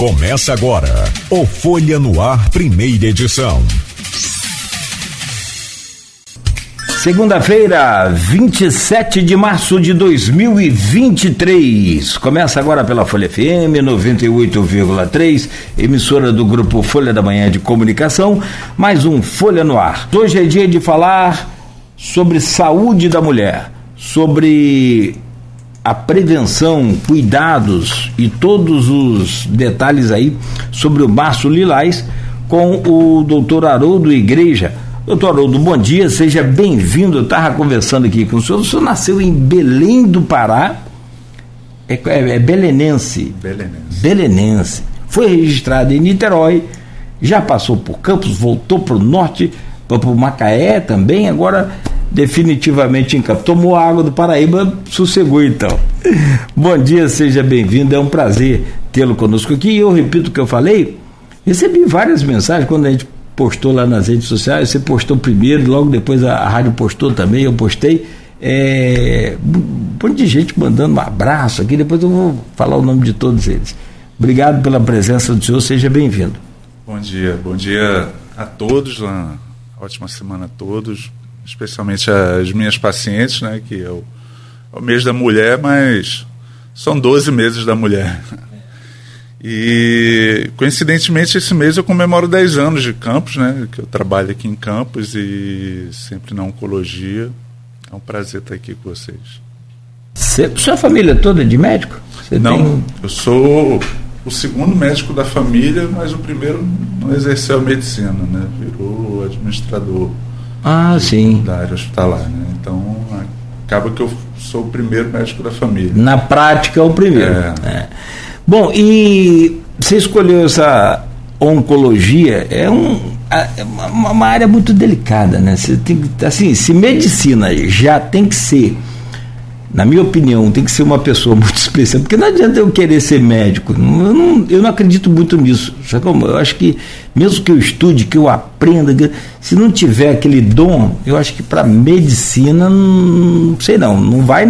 Começa agora o Folha no Ar, primeira edição. Segunda-feira, 27 de março de 2023. Começa agora pela Folha FM 98,3, emissora do Grupo Folha da Manhã de Comunicação, mais um Folha no Ar. Hoje é dia de falar sobre saúde da mulher, sobre a prevenção, cuidados e todos os detalhes aí sobre o Março Lilás com o doutor Haroldo Igreja. Doutor Haroldo, bom dia, seja bem-vindo. Eu estava conversando aqui com o senhor nasceu em Belém do Pará, é belenense, foi registrado em Niterói, já passou por Campos, voltou para o norte, para o Macaé também, agora definitivamente em Campos, tomou a água do Paraíba, sossegou então. Bom dia, seja bem-vindo, é um prazer tê-lo conosco aqui. Eu repito o que eu falei, recebi várias mensagens quando a gente postou lá nas redes sociais, você postou primeiro, logo depois a rádio postou também, eu postei, um monte de gente mandando um abraço aqui, depois eu vou falar o nome de todos eles. Obrigado pela presença do senhor, seja bem-vindo. Bom dia a todos, uma ótima semana a todos, especialmente as minhas pacientes, né, que é o mês da mulher, mas são 12 meses da mulher. E coincidentemente esse mês eu comemoro 10 anos de Campos, né, que eu trabalho aqui em Campos e sempre na oncologia. É um prazer estar aqui com vocês. Sua família toda é de médico? Eu sou o segundo médico da família, mas o primeiro não exerceu a medicina, né, virou administrador da área hospitalar, né? Então acaba que eu sou o primeiro médico da família. Na prática é o primeiro. Bom, e você escolheu essa oncologia, é uma área muito delicada, né? Você tem que, assim, se medicina já tem que ser, na minha opinião, tem que ser uma pessoa muito especial, porque não adianta eu querer ser médico, eu não acredito muito nisso, sabe? Eu acho que mesmo que eu estude, que eu aprenda, se não tiver aquele dom, eu acho que para medicina, não vai.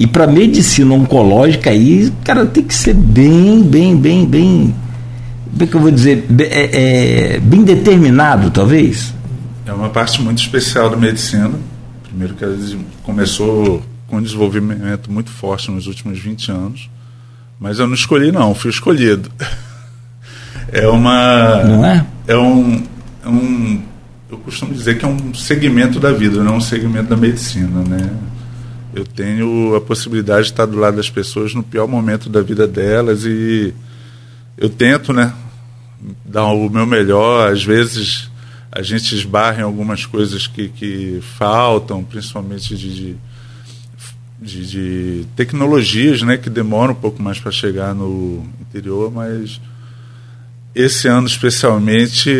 E para medicina oncológica aí, cara, tem que ser bem, como é que eu vou dizer, bem determinado, talvez. É uma parte muito especial da medicina. Primeiro que ela começou com um desenvolvimento muito forte nos últimos 20 anos, mas eu não escolhi não, fui escolhido. Eu costumo dizer que é um segmento da vida, não um segmento da medicina, né? Eu tenho a possibilidade de estar do lado das pessoas no pior momento da vida delas e eu tento, né, dar o meu melhor. Às vezes a gente esbarra em algumas coisas que faltam, principalmente de tecnologias, né, que demoram um pouco mais para chegar no interior, mas esse ano especialmente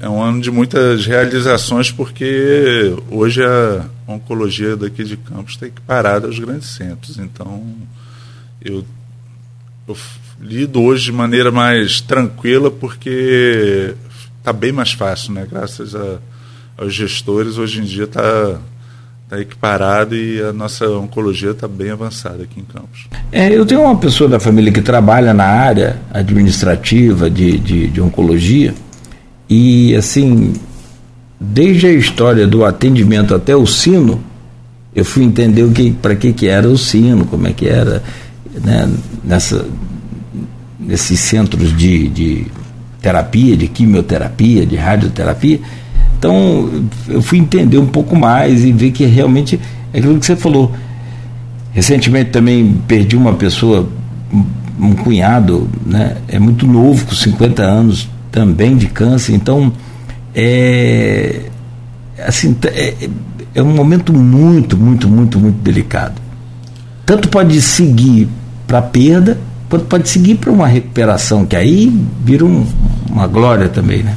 é um ano de muitas realizações, porque hoje a oncologia daqui de Campos está equiparada aos grandes centros, então eu lido hoje de maneira mais tranquila, porque está bem mais fácil, né? Graças aos gestores, hoje em dia está equiparado e a nossa oncologia está bem avançada aqui em Campos. Eu tenho uma pessoa da família que trabalha na área administrativa de oncologia e, assim, desde a história do atendimento até o sino, eu fui entender para que era o sino, como é que era, né, nesses centros de terapia, de quimioterapia, de radioterapia. Então, eu fui entender um pouco mais e ver que realmente é aquilo que você falou. Recentemente também perdi uma pessoa, um cunhado, né? É muito novo, com 50 anos, também de câncer. Então, é um momento muito delicado. Tanto pode seguir para a perda, quanto pode seguir para uma recuperação, que aí vira uma glória também, né?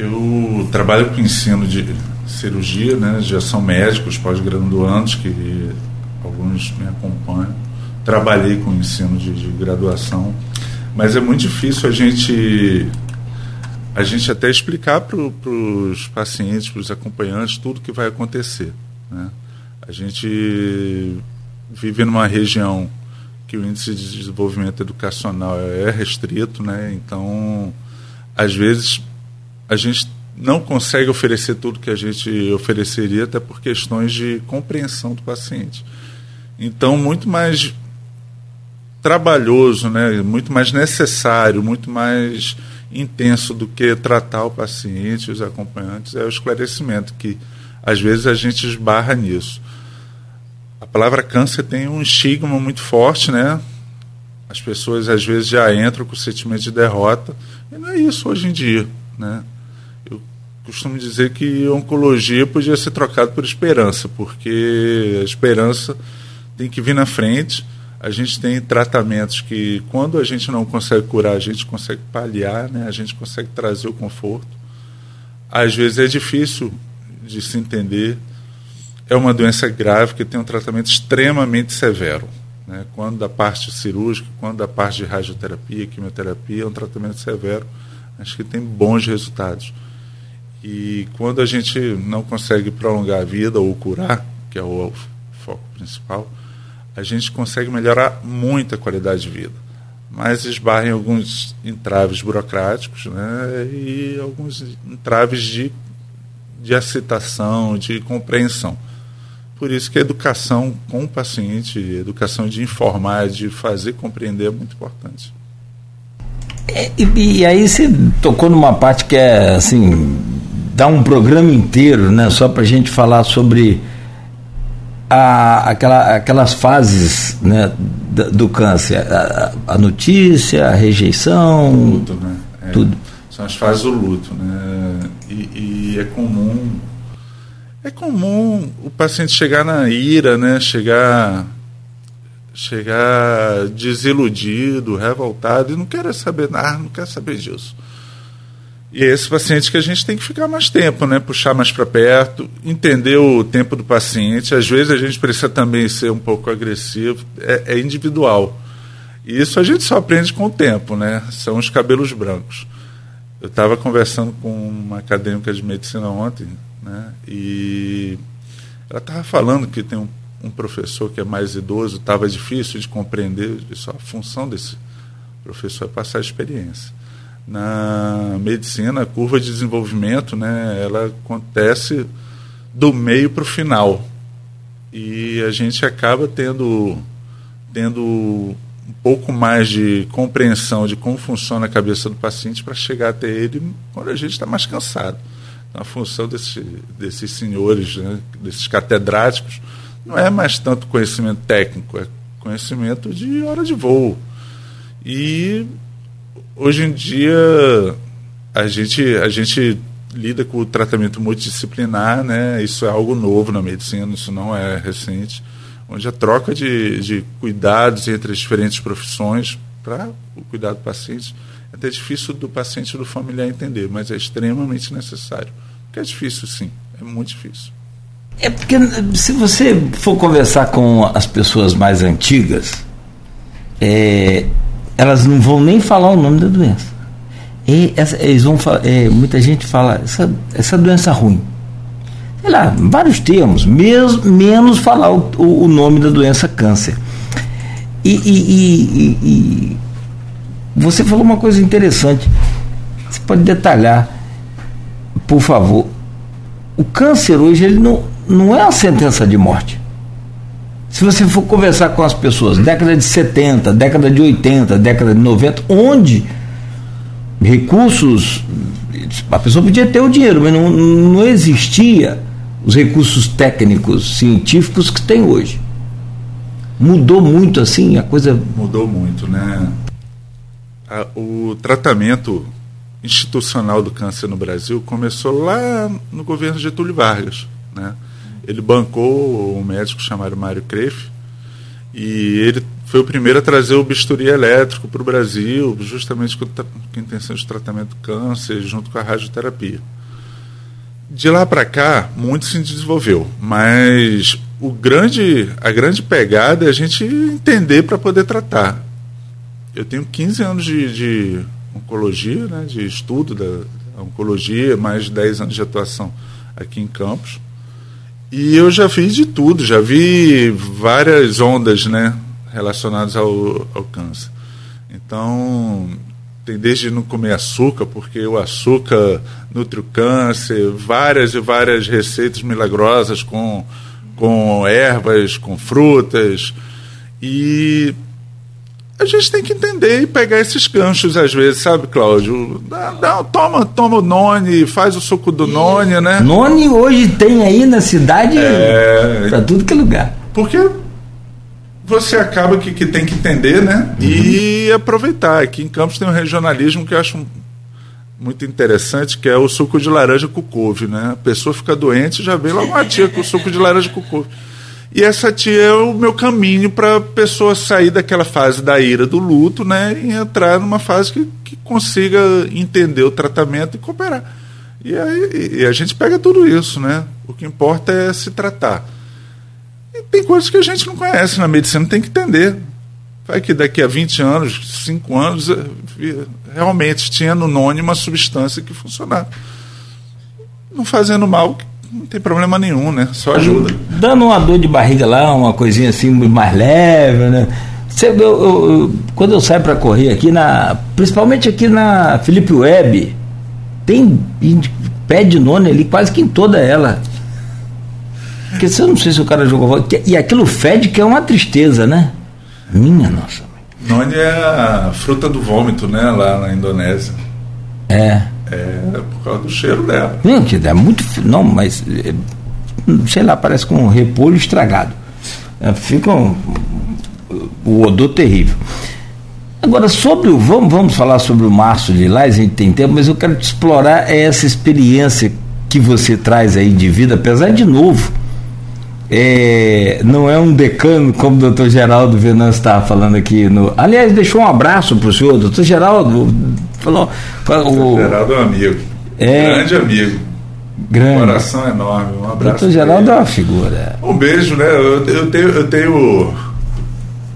Eu trabalho com ensino de cirurgia, né? Já são médicos, pós-graduandos, que alguns me acompanham. Trabalhei com ensino de graduação, mas é muito difícil a gente até explicar para os pacientes, para os acompanhantes, tudo que vai acontecer, né? A gente vive numa região que o índice de desenvolvimento educacional é restrito, né? Então, às vezes, a gente não consegue oferecer tudo que a gente ofereceria, até por questões de compreensão do paciente. Então, muito mais trabalhoso, né? Muito mais necessário, muito mais intenso do que tratar o paciente, os acompanhantes, é o esclarecimento, que às vezes a gente esbarra nisso. A palavra câncer tem um estigma muito forte, né? As pessoas às vezes já entram com o sentimento de derrota, e não é isso hoje em dia, né? Eu costumo dizer que oncologia podia ser trocada por esperança, porque a esperança tem que vir na frente. A gente tem tratamentos que, quando a gente não consegue curar, a gente consegue paliar, né? A gente consegue trazer o conforto. Às vezes é difícil de se entender. É uma doença grave que tem um tratamento extremamente severo, né? Quando da parte cirúrgica, quando da parte de radioterapia, quimioterapia, é um tratamento severo. Acho que tem bons resultados. E quando a gente não consegue prolongar a vida ou curar, que é o foco principal, a gente consegue melhorar muito a qualidade de vida, mas esbarra em alguns entraves burocráticos, né, e alguns entraves de aceitação, de compreensão. Por isso que a educação com o paciente, a educação de informar, de fazer compreender, é muito importante. E aí você tocou numa parte que é assim, dá um programa inteiro, né, só para a gente falar sobre aquelas fases, né, do câncer, a notícia, a rejeição, o luto, né? Tudo. São as fases do luto, né? E é comum o paciente chegar na ira, né? Chegar desiludido, revoltado, e não quer saber disso. E é esse paciente que a gente tem que ficar mais tempo, né? Puxar mais para perto, entender o tempo do paciente. Às vezes a gente precisa também ser um pouco agressivo, é individual. E isso a gente só aprende com o tempo, né? São os cabelos brancos. Eu estava conversando com uma acadêmica de medicina ontem, né? E ela estava falando que tem um professor que é mais idoso, estava difícil de compreender. Só a função desse professor é passar a experiência. Na medicina, a curva de desenvolvimento, né, ela acontece do meio para o final. E a gente acaba tendo um pouco mais de compreensão de como funciona a cabeça do paciente para chegar até ele quando a gente está mais cansado. Então, a função desses senhores, né, desses catedráticos, não é mais tanto conhecimento técnico, é conhecimento de hora de voo. E hoje em dia, a gente lida com o tratamento multidisciplinar, né? Isso é algo novo na medicina, isso não é recente, onde a troca de cuidados entre as diferentes profissões para o cuidado do paciente é até difícil do paciente e do familiar entender, mas é extremamente necessário. Porque é difícil, sim, é muito difícil. É porque se você for conversar com as pessoas mais antigas, elas não vão nem falar o nome da doença. E eles vão falar, muita gente fala essa doença ruim, sei lá, vários termos, menos falar o nome da doença câncer. E você falou uma coisa interessante. Você pode detalhar, por favor? O câncer hoje ele não é uma sentença de morte. Se você for conversar com as pessoas, década de 70, década de 80, década de 90, onde recursos, a pessoa podia ter o dinheiro, mas não existia os recursos técnicos, científicos que tem hoje. Mudou muito assim, a coisa... Mudou muito, né? O tratamento institucional do câncer no Brasil começou lá no governo Getúlio Vargas, né? Ele bancou um médico chamado Mário Creff, e ele foi o primeiro a trazer o bisturi elétrico para o Brasil, justamente com a intenção de tratamento do câncer, junto com a radioterapia. De lá para cá, muito se desenvolveu, mas a grande pegada é a gente entender para poder tratar. Eu tenho 15 anos de oncologia, né, de estudo da oncologia, mais de 10 anos de atuação aqui em Campos. E eu já fiz de tudo, já vi várias ondas, né? relacionados ao câncer. Então, tem desde não comer açúcar, porque o açúcar nutre o câncer, várias e várias receitas milagrosas com ervas, com frutas, e a gente tem que entender e pegar esses ganchos às vezes, sabe, Cláudio? Não, toma o Noni, faz o suco do Noni, né? Noni hoje tem aí na cidade para tudo que é lugar. Porque você acaba que tem que entender, né? Uhum. E aproveitar. Aqui em Campos tem um regionalismo que eu acho muito interessante, que é o suco de laranja com couve, né? A pessoa fica doente e já vem lá uma tia com suco de laranja com couve. E essa tia é o meu caminho para a pessoa sair daquela fase da ira, do luto, né, e entrar numa fase que consiga entender o tratamento e cooperar. E a gente pega tudo isso, né? O que importa é se tratar. E tem coisas que a gente não conhece na medicina, tem que entender. Vai que daqui a 20 anos, 5 anos, realmente tinha no Noni uma substância que funcionava. Não fazendo mal, não tem problema nenhum, né? Só ajuda. Dando uma dor de barriga lá, uma coisinha assim mais leve, né? Quando eu saio para correr aqui, principalmente aqui na Felipe Web, tem pé de Noni ali quase que em toda ela. Porque eu não sei se o cara jogou... E aquilo fede que é uma tristeza, né? Minha nossa. Noni é a fruta do vômito, né? Lá na Indonésia. É por causa do cheiro dela. Gente, é muito... Não, mas... Sei lá, parece com um repolho estragado. Fica o odor terrível. Agora, sobre o... Vamos falar sobre o Março Lilás, a gente tem tempo, mas eu quero te explorar essa experiência que você traz aí de vida, apesar de novo... não é um decano como o doutor Geraldo Venâncio estava falando aqui no... Aliás, deixou um abraço para o senhor, doutor Geraldo falou, o Geraldo é um amigo, grande amigo, grande. Um coração enorme, um abraço. Doutor Geraldo é uma figura. Um beijo, né? Eu tenho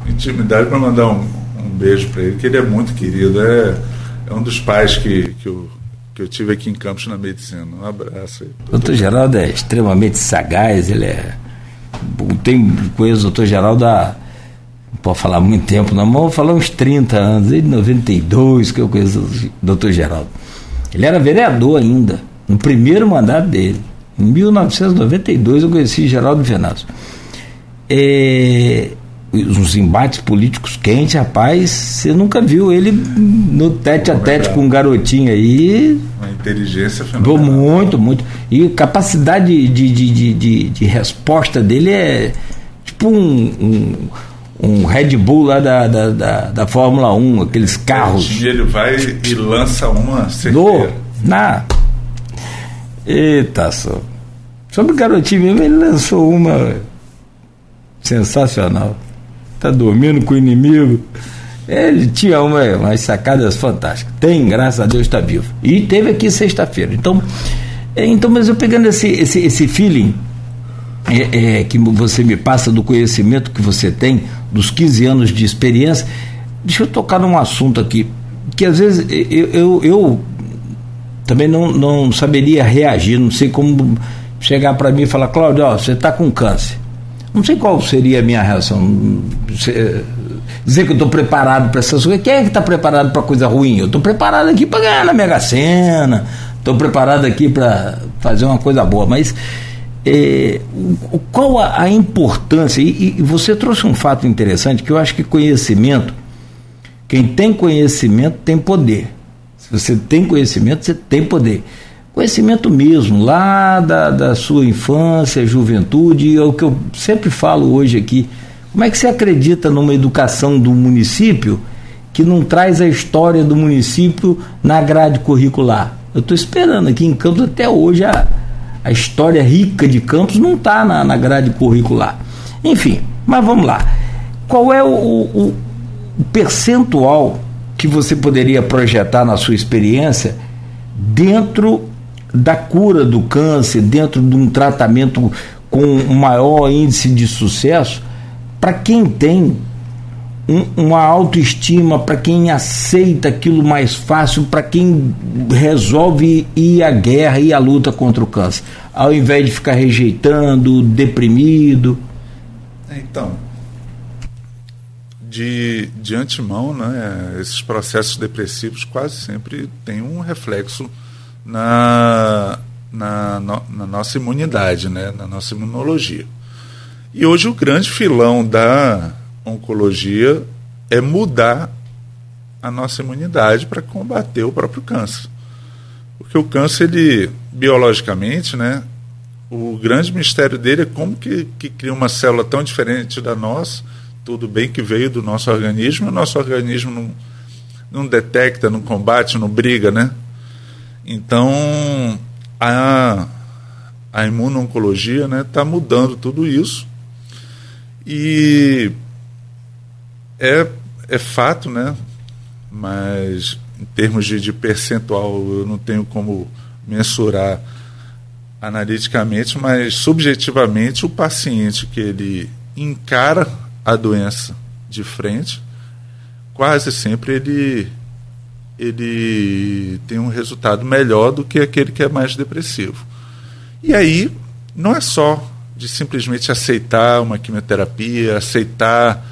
intimidade para mandar um beijo para ele, que ele é muito querido, é um dos pais que eu tive aqui em Campos na medicina. Um abraço aí. Doutor Geraldo é extremamente sagaz, ele é... Conheço o doutor Geraldo há, não posso falar muito tempo, não, mas vou falar uns 30 anos, desde 92 que eu conheço o doutor Geraldo. Ele era vereador ainda, no primeiro mandato dele. Em 1992 eu conheci Geraldo Venâncio. Uns embates políticos quentes, rapaz, você nunca viu ele no tete-a-tete com um garotinho aí. Uma inteligência fenomenal. Muito, muito. E a capacidade de resposta dele é tipo um Red Bull lá da Fórmula 1, aqueles carros. Ele vai e lança uma certeira. Eita, só. Sobre o garotinho mesmo, ele lançou uma sensacional. Tá dormindo com o inimigo. Ele tinha umas sacadas fantásticas. Tem, graças a Deus, está vivo. E teve aqui sexta-feira. Então, mas eu pegando esse feeling que você me passa do conhecimento que você tem, dos 15 anos de experiência, deixa eu tocar num assunto aqui, que às vezes eu também não saberia reagir, não sei como chegar para mim e falar, Cláudio, você está com câncer. Não sei qual seria a minha reação. Dizer que eu estou preparado para essas coisas. Quem é que está preparado para coisa ruim? Eu estou preparado aqui para ganhar na Mega Sena, estou preparado aqui para fazer uma coisa boa. Mas qual a importância? E você trouxe um fato interessante, que eu acho que conhecimento, quem tem conhecimento tem poder. Se você tem conhecimento, você tem poder. Conhecimento mesmo, lá da sua infância, juventude, é o que eu sempre falo hoje aqui. Como é que você acredita numa educação do município que não traz a história do município na grade curricular? Eu estou esperando aqui em Campos, até hoje a história rica de Campos não está na grade curricular. Enfim, mas vamos lá. Qual é o percentual que você poderia projetar na sua experiência dentro da cura do câncer, dentro de um tratamento com um maior índice de sucesso, para quem tem uma autoestima, para quem aceita aquilo mais fácil, para quem resolve ir à guerra e à luta contra o câncer, ao invés de ficar rejeitando, deprimido? Então, de antemão, né, esses processos depressivos quase sempre têm um reflexo na nossa imunidade, né, na nossa imunologia. E hoje o grande filão da oncologia é mudar a nossa imunidade para combater o próprio câncer. Porque o câncer, ele, biologicamente, né, o grande mistério dele é como que cria uma célula tão diferente da nossa. Tudo bem que veio do nosso organismo, o nosso organismo não detecta, não combate, não briga, né? Então, a imuno-oncologia, né, está mudando tudo isso. E é fato, né? Mas em termos de percentual eu não tenho como mensurar analiticamente, mas subjetivamente o paciente que ele encara a doença de frente, quase sempre ele tem um resultado melhor do que aquele que é mais depressivo. E aí não é só de simplesmente aceitar uma quimioterapia, aceitar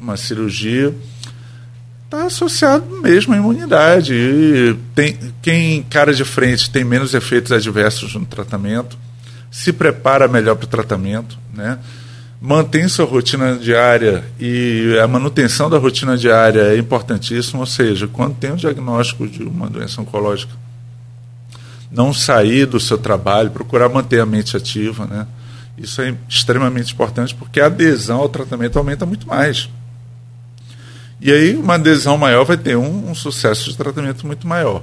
uma cirurgia, está associado mesmo à imunidade. E quem encara de frente tem menos efeitos adversos no tratamento, se prepara melhor para o tratamento, né? Mantém sua rotina diária, e a manutenção da rotina diária é importantíssima, ou seja, quando tem um diagnóstico de uma doença oncológica, não sair do seu trabalho, procurar manter a mente ativa, né? Isso é extremamente importante, porque a adesão ao tratamento aumenta muito mais. E aí uma adesão maior vai ter um sucesso de tratamento muito maior.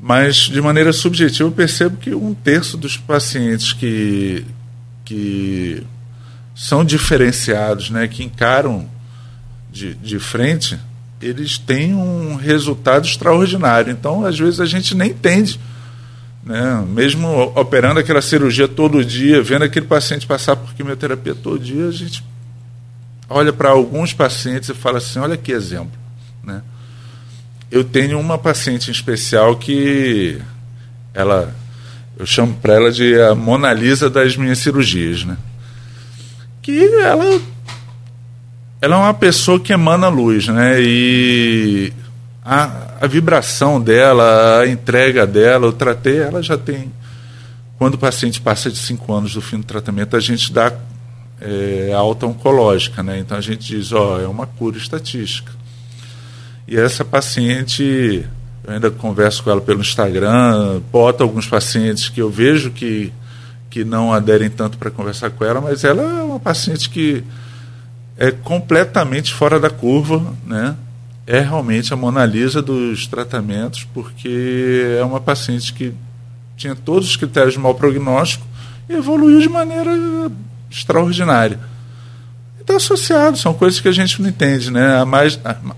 Mas, de maneira subjetiva, eu percebo que 1/3 dos pacientes que são diferenciados, né, que encaram de frente, eles têm um resultado extraordinário. Então, às vezes, a gente nem entende, né? Mesmo operando aquela cirurgia todo dia, vendo aquele paciente passar por quimioterapia todo dia, a gente olha para alguns pacientes e fala assim, olha que exemplo, né? Eu tenho uma paciente em especial que ela, eu chamo para ela de a Mona Lisa das minhas cirurgias, né? Que ela é uma pessoa que emana luz, né? E a vibração dela, a entrega dela, eu tratei, ela já tem... Quando o paciente passa de 5 anos do fim do tratamento, a gente dá alta oncológica, né? Então a gente diz, ó, é uma cura estatística. E essa paciente, eu ainda converso com ela pelo Instagram, boto alguns pacientes que eu vejo que não aderem tanto para conversar com ela, mas ela é uma paciente que é completamente fora da curva, né? É realmente a Mona Lisa dos tratamentos, porque é uma paciente que tinha todos os critérios de mau prognóstico e evoluiu de maneira extraordinária. Está associado, são coisas que a gente não entende, né?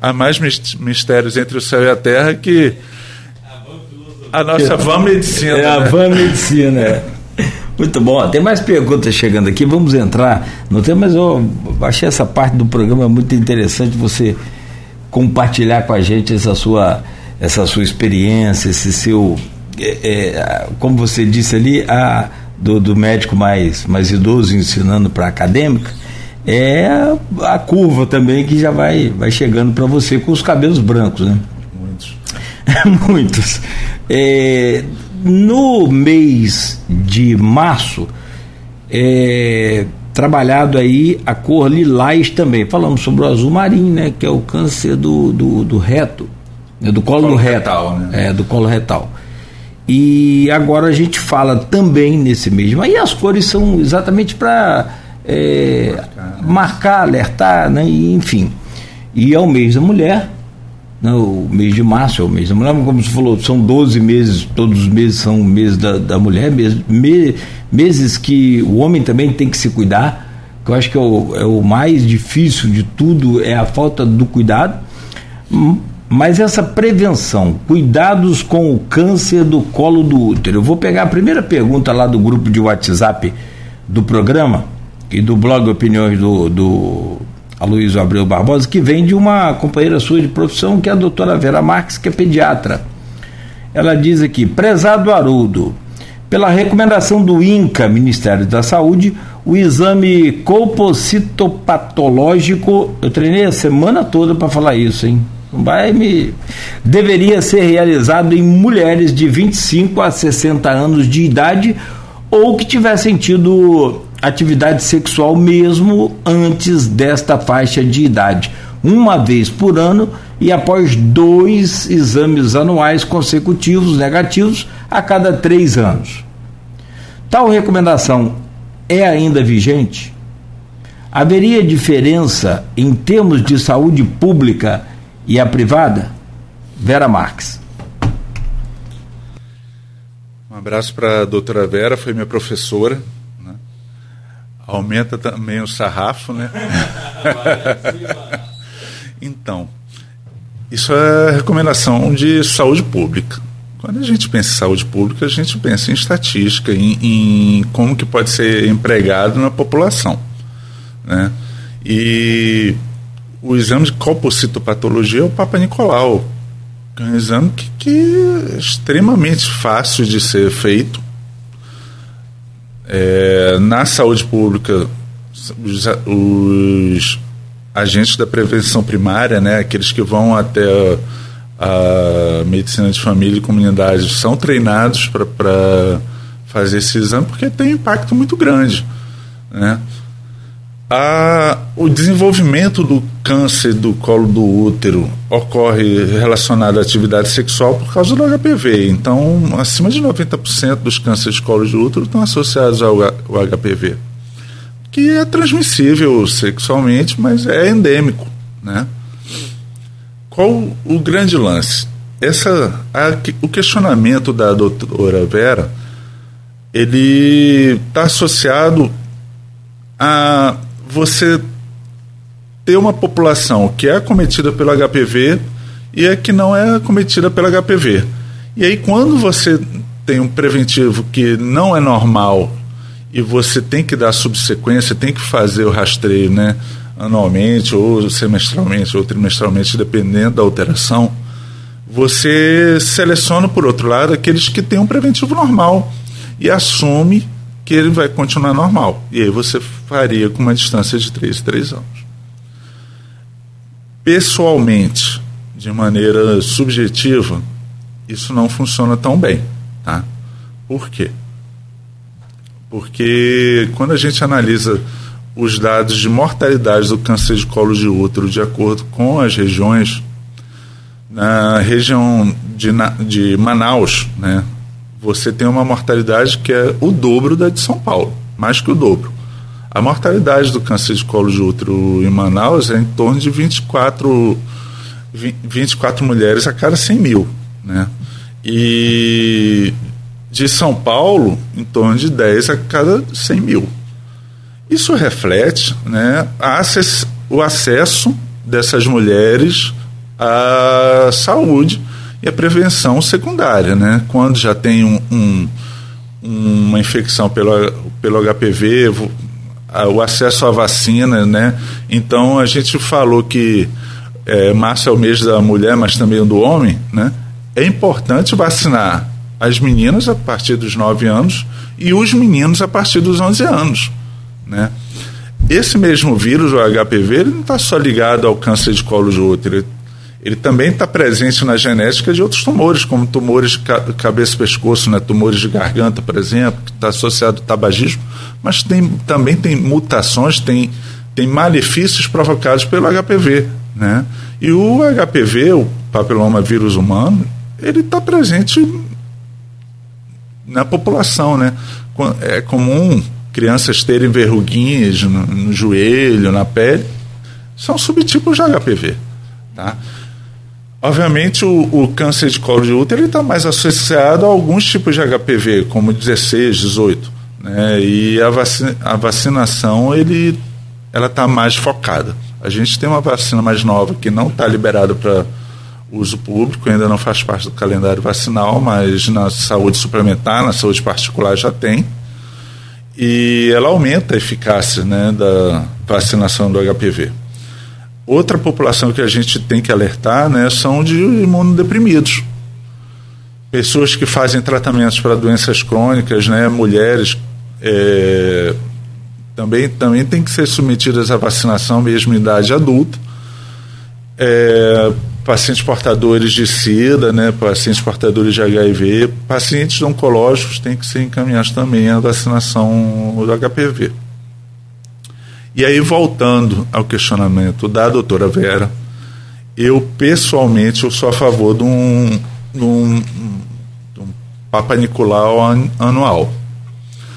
Há mais mistérios entre o céu e a terra que a nossa van medicina. É a van medicina, né? Muito bom, tem mais perguntas chegando aqui, vamos entrar no tema, mas eu achei essa parte do programa muito interessante, você compartilhar com a gente essa sua experiência, esse seu, como você disse ali, do médico mais idoso ensinando para acadêmica, a curva também que já vai chegando para você com os cabelos brancos, né? Muitos. Muitos. No mês de março é trabalhado aí a cor lilás também, falamos sobre o azul marinho, né, que é o câncer do reto, né, do colo retal, né? Do colo retal. E agora a gente fala também nesse mesmo, aí as cores são exatamente para marcar, alertar, né, enfim. E é o mês da mulher. O mês de março é o mês da mulher, como você falou, são 12 meses, todos os meses são meses da mulher, meses que o homem também tem que se cuidar, que eu acho que é o mais difícil de tudo, é a falta do cuidado. Mas essa prevenção, cuidados com o câncer do colo do útero, eu vou pegar a primeira pergunta lá do grupo de WhatsApp do programa e do blog Opiniões do Aloysio Abreu Barbosa, que vem de uma companheira sua de profissão, que é a doutora Vera Marques, que é pediatra. Ela diz aqui, prezado Haroldo, Pela recomendação do INCA, Ministério da Saúde, o exame colpocitopatológico, eu treinei a semana toda para falar isso, hein? Deveria ser realizado em mulheres de 25 a 60 anos de idade ou que tivessem tido atividade sexual mesmo antes desta faixa de idade, uma vez por ano e após 2 exames anuais consecutivos negativos a cada 3 anos. Tal recomendação é ainda vigente? Haveria diferença em termos de saúde pública e a privada? Vera Marques. Um abraço para a doutora Vera, foi minha professora, né? Aumenta também o sarrafo, né? Então, isso é recomendação de saúde pública. Quando a gente pensa em saúde pública, a gente pensa em estatística, em como que pode ser empregado na população, né? E o exame de colpocitopatologia é o Papa Nicolau, que é um exame que é extremamente fácil de ser feito. Na saúde pública, os agentes da prevenção primária, né, aqueles que vão até a medicina de família e comunidade, são treinados para fazer esse exame, porque tem um impacto muito grande, né? O desenvolvimento do câncer do colo do útero ocorre relacionado à atividade sexual por causa do HPV. Então, acima de 90% dos cânceres de colo de útero estão associados ao HPV, que é transmissível sexualmente, mas é endêmico, né? Qual o grande lance? O questionamento da doutora Vera, ele está associado a você ter uma população que é acometida pelo HPV e a que não é acometida pelo HPV. E aí, quando você tem um preventivo que não é normal e você tem que dar subsequência, tem que fazer o rastreio, né, anualmente ou semestralmente ou trimestralmente, dependendo da alteração, você seleciona, por outro lado, aqueles que têm um preventivo normal e assume que ele vai continuar normal. E aí você faria com uma distância de 3 em 3 anos. Pessoalmente, de maneira subjetiva, isso não funciona tão bem, tá? Por quê? Porque quando a gente analisa os dados de mortalidade do câncer de colo de útero de acordo com as regiões, na região de Manaus, né, você tem uma mortalidade que é o dobro da de São Paulo, mais que o dobro. A mortalidade do câncer de colo de útero em Manaus é em torno de 24 mulheres a cada 100 mil. Né? E de São Paulo, em torno de 10 a cada 100 mil. Isso reflete, né, o acesso dessas mulheres à saúde e a prevenção secundária, né? Quando já tem uma infecção pelo HPV, o acesso à vacina, né? Então, a gente falou que março é o mês da mulher, mas também do homem, né? É importante vacinar as meninas a partir dos 9 anos e os meninos a partir dos 11 anos, né? Esse mesmo vírus, o HPV, ele não está só ligado ao câncer de colo de útero, ele também está presente na genética de outros tumores, como tumores de cabeça e pescoço, né? Tumores de garganta, por exemplo, que está associado ao tabagismo, mas também tem mutações, tem malefícios provocados pelo HPV, né? E o HPV, o papiloma vírus humano, ele está presente na população, né? É comum crianças terem verruguinhas no joelho, na pele, são subtipos de HPV, tá? Obviamente o câncer de colo de útero está mais associado a alguns tipos de HPV, como 16, 18, né? E a vacinação ela está mais focada. A gente tem uma vacina mais nova que não está liberada para uso público, ainda não faz parte do calendário vacinal, mas na saúde suplementar, na saúde particular já tem, e ela aumenta a eficácia, né, da vacinação do HPV. Outra população que a gente tem que alertar, né, são de imunodeprimidos. pessoas que fazem tratamentos para doenças crônicas, né, mulheres, também têm que ser submetidas à vacinação mesmo em idade adulta, pacientes portadores de SIDA, né, pacientes portadores de HIV, pacientes oncológicos têm que ser encaminhados também à vacinação do HPV. E aí, voltando ao questionamento da doutora Vera, eu pessoalmente eu sou a favor de um Papa Nicolau anual.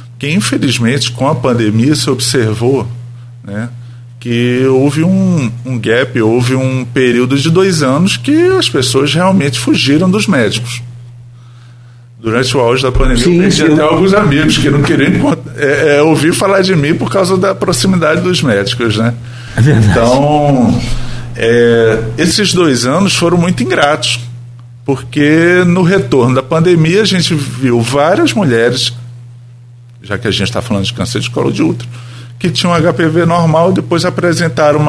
Porque, infelizmente, com a pandemia se observou, né, que houve um gap, houve um período de 2 anos que as pessoas realmente fugiram dos médicos. Durante o auge da pandemia, sim, eu perdi até alguns amigos que não queriam ouvir falar de mim por causa da proximidade dos médicos, né? É verdade. Então, esses 2 anos foram muito ingratos, porque no retorno da pandemia a gente viu várias mulheres, já que a gente está falando de câncer de colo de útero, que tinham HPV normal, depois apresentaram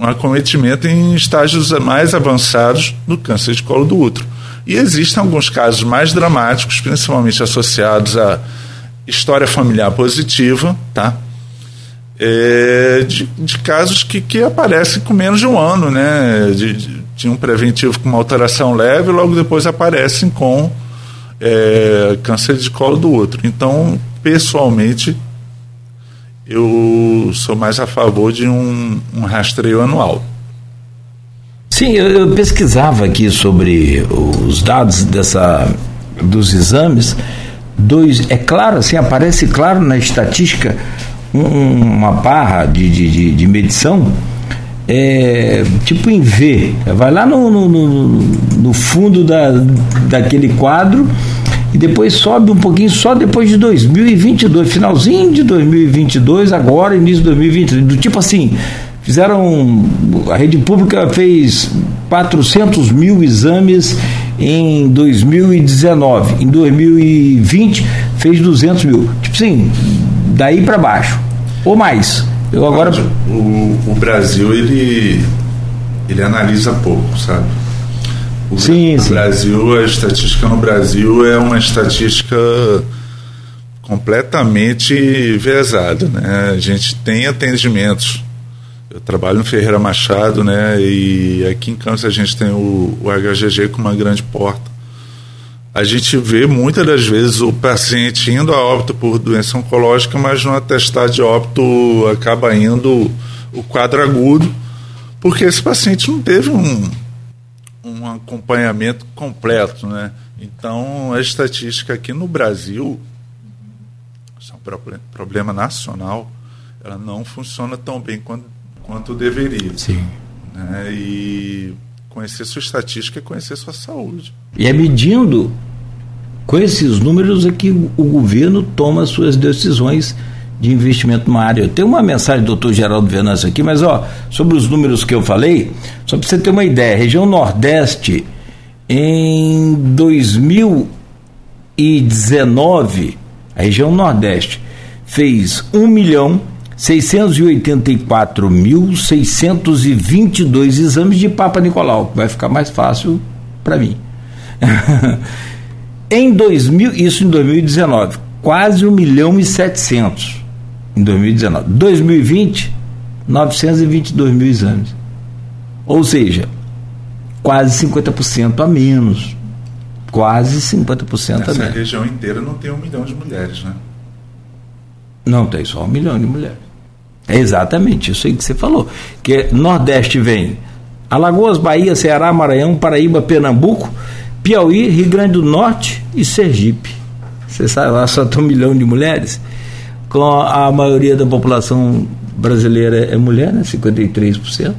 um acometimento em estágios mais avançados do câncer de colo do útero. E existem alguns casos mais dramáticos, principalmente associados à história familiar positiva, tá? De casos que aparecem com menos de 1 ano, né? De um preventivo com uma alteração leve e logo depois aparecem com câncer de colo do útero. Então, pessoalmente, eu sou mais a favor de um rastreio anual. Sim, eu pesquisava aqui sobre os dados dos exames. É claro, assim, aparece claro na estatística uma barra de medição, tipo em V. Vai lá no fundo daquele quadro e depois sobe um pouquinho só depois de 2022, finalzinho de 2022, agora início de 2023, do tipo assim, a rede pública fez 400 mil exames em 2019, em 2020 fez 200 mil, tipo assim, daí para baixo, ou mais. Eu agora... O Brasil, ele analisa pouco, sabe? Sim. Brasil, a estatística no Brasil é uma estatística completamente viesada, né? A gente tem atendimentos. Eu trabalho no Ferreira Machado, né? E aqui em Campos a gente tem o HGG com uma grande porta. A gente vê muitas das vezes o paciente indo a óbito por doença oncológica, mas no atestado de óbito acaba indo o quadro agudo, porque esse paciente não teve um acompanhamento completo, né? Então, a estatística aqui no Brasil, isso é um problema nacional, ela não funciona tão bem quanto deveria. Sim. Né? E conhecer sua estatística é conhecer sua saúde. E é medindo com esses números que o governo toma suas decisões de investimento numa área. Eu tenho uma mensagem do Dr. Geraldo Venâncio aqui, mas sobre os números que eu falei, só para você ter uma ideia, região Nordeste, em 2019, a região Nordeste fez 1.684.622 exames de Papa Nicolau, que vai ficar mais fácil para mim. Isso em 2019, quase 1.700.000. Em 2019. 2020, 922 mil exames. Ou seja, quase 50% a menos. Quase 50% a menos. Essa região inteira não tem 1 milhão de mulheres, né? Não tem, só 1 milhão de mulheres. É exatamente isso aí que você falou. Que Nordeste vem Alagoas, Bahia, Ceará, Maranhão, Paraíba, Pernambuco, Piauí, Rio Grande do Norte e Sergipe. Você sabe, lá só tem 1 milhão de mulheres. Com a maioria da população brasileira é mulher, né? 53%.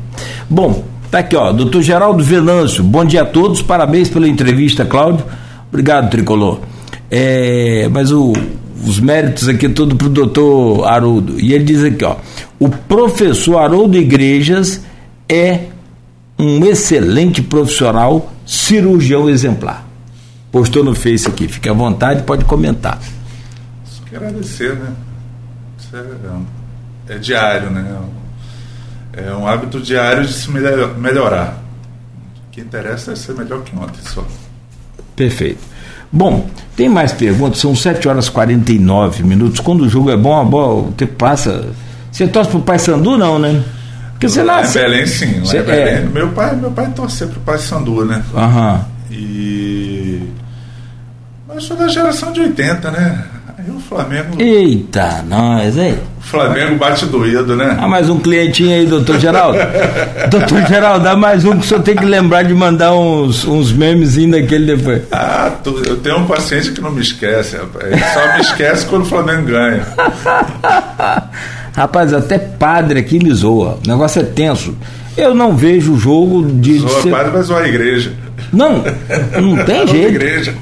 Bom, tá aqui, Dr. Geraldo Venâncio, bom dia a todos, parabéns pela entrevista, Cláudio. Obrigado, Tricolor. Mas os méritos aqui é tudo pro doutor Haroldo. E ele diz aqui, o professor Haroldo Igrejas é um excelente profissional, cirurgião exemplar. Postou no Face aqui, fique à vontade, pode comentar. Só quero agradecer, né? É diário, né? É um hábito diário de se melhorar. que interessa é ser melhor que ontem só. Perfeito. Bom, tem mais perguntas, são 7h49. Quando o jogo é bom, a bola, o tempo passa. Você torce pro Paysandu, não, né? Porque você nasce. Lá em Belém, sim. Lá em Belém. Meu pai torcia pro Paysandu, né? Aham. Mas eu sou da geração de 80, né? Aí o Flamengo. Eita, nós, hein? O Flamengo bate doído, né? Ah, mais um clientinho aí, doutor Geraldo. Doutor Geraldo, dá mais um que o senhor tem que lembrar de mandar uns memezinhos daquele depois. Ah, eu tenho um paciente que não me esquece, rapaz. Ele só me esquece quando o Flamengo ganha. Rapaz, até padre aqui me zoa. O negócio é tenso. Eu não vejo o jogo de. Padre vai zoar a igreja. Não, não tem jeito. Igreja.